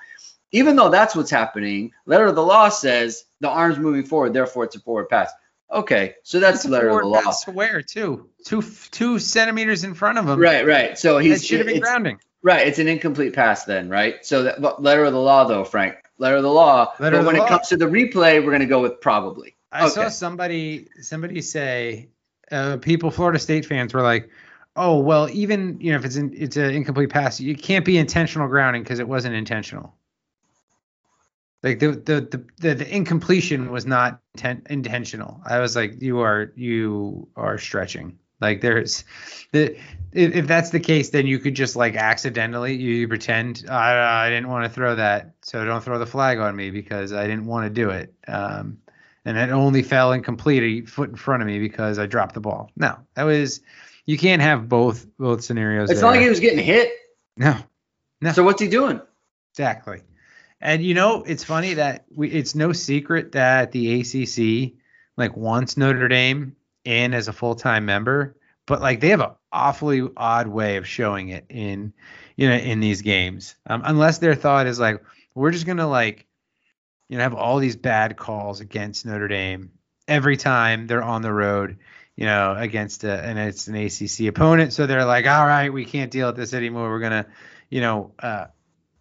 Even though that's what's happening, letter of the law says the arm's moving forward, therefore it's a forward pass. Okay, so that's the letter of the law. That's where, too. Two centimeters in front of him. Right. So he should have been grounding. Right, it's an incomplete pass then, right? So that, letter of the law, though, Frank. Letter of the law. Letter but when it comes to the replay, we're going to go with probably. I saw somebody say, Florida State fans were like, oh, well, even if it's an incomplete pass, you can't be intentional grounding because it wasn't intentional. Like the incompletion was not intentional. I was like, you are stretching. Like if that's the case, then you could just like accidentally you pretend I didn't want to throw that, so don't throw the flag on me because I didn't want to do it. And it only fell incomplete a foot in front of me because I dropped the ball. No, that was you can't have both scenarios. It's not like he was getting hit. No. So what's he doing? Exactly. And, it's funny that it's no secret that the ACC, like, wants Notre Dame in as a full-time member. But, like, they have an awfully odd way of showing it in these games. Unless their thought is, like, we're just going to, like, have all these bad calls against Notre Dame every time they're on the road, against and it's an ACC opponent. So they're like, all right, we can't deal with this anymore. We're going to,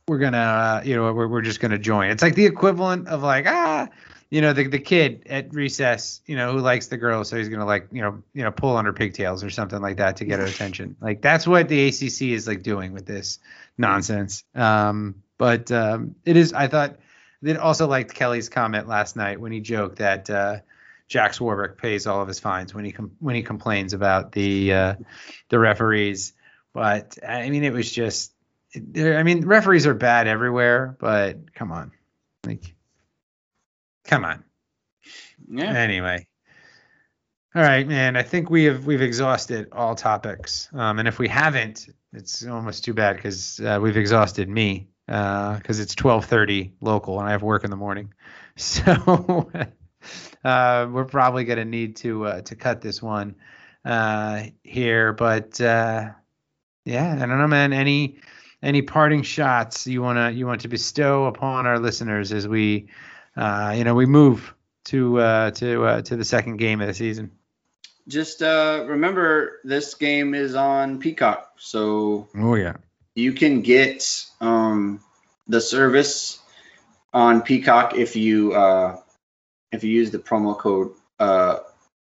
we're just going to join. It's like the equivalent of like, the kid at recess, who likes the girl. So he's going to like, pull on her pigtails or something like that to get her attention. Like that's what the ACC is like doing with this nonsense. It is, I thought that also liked Kelly's comment last night when he joked that Jack Swarbrick pays all of his fines when he complains about the referees. But I mean, it was just, referees are bad everywhere, but come on. Like, come on. Yeah. Anyway. All right, man. I think we've exhausted all topics. And if we haven't, it's almost too bad because we've exhausted me because it's 12:30 local and I have work in the morning. So we're probably going to need to cut this one here. But, I don't know, man. Any parting shots you want to bestow upon our listeners as we, we move to the second game of the season? Just remember this game is on Peacock, so you can get the service on Peacock if you use the promo code. I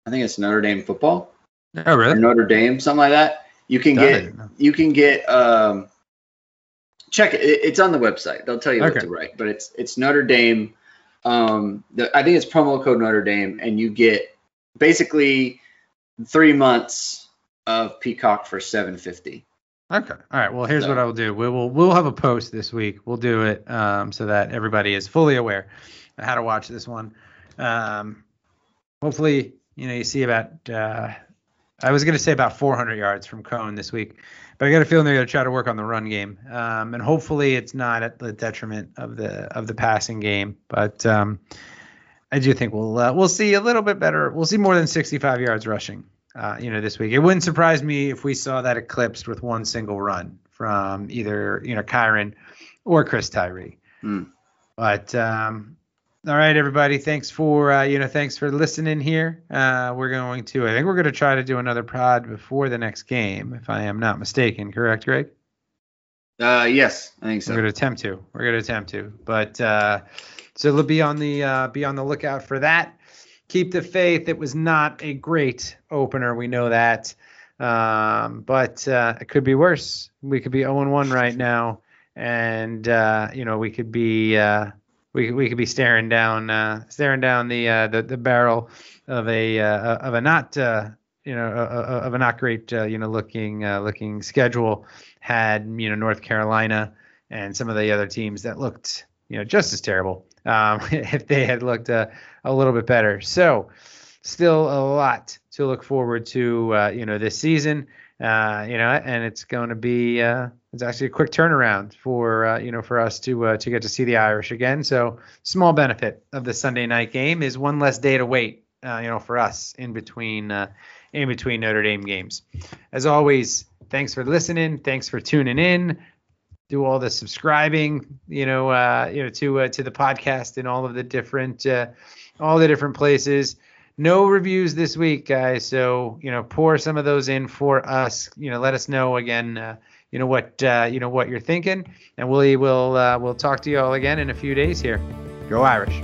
think it's Notre Dame football. Oh, really? Or Notre Dame, something like that. You can get. Check it. It's on the website. They'll tell you what to write, but it's Notre Dame. I think it's promo code Notre Dame, and you get basically 3 months of Peacock for $7.50. Okay. All right. Well, here's what I will do. We'll have a post this week. We'll do it so that everybody is fully aware of how to watch this one. Hopefully, you see about. I was going to say about 400 yards from Coan this week. But I got a feeling they're going to try to work on the run game, and hopefully it's not at the detriment of the passing game. But I do think we'll see a little bit better. We'll see more than 65 yards rushing, this week. It wouldn't surprise me if we saw that eclipsed with one single run from either Kyren or Chris Tyree. Mm. But All right, everybody. Thanks for thanks for listening here. I think we're going to try to do another pod before the next game, if I am not mistaken. Correct, Greg? Yes, I think so. We're going to attempt to. But so be on the lookout for that. Keep the faith. It was not a great opener. We know that. But it could be worse. We could be 0-1 right now, and we could be. We could be staring down the barrel of a not great looking schedule had North Carolina and some of the other teams that looked just as terrible if they had looked a little bit better. So still a lot to look forward to this season and it's going to be. It's actually a quick turnaround for us to get to see the Irish again. So small benefit of the Sunday night game is one less day to wait, for us in between Notre Dame games. As always, thanks for listening. Thanks for tuning in. Do all the subscribing, to the podcast in all of the different places. No reviews this week, guys. So pour some of those in for us. Let us know again. What you're thinking, and we'll talk to you all again in a few days here. Go Irish.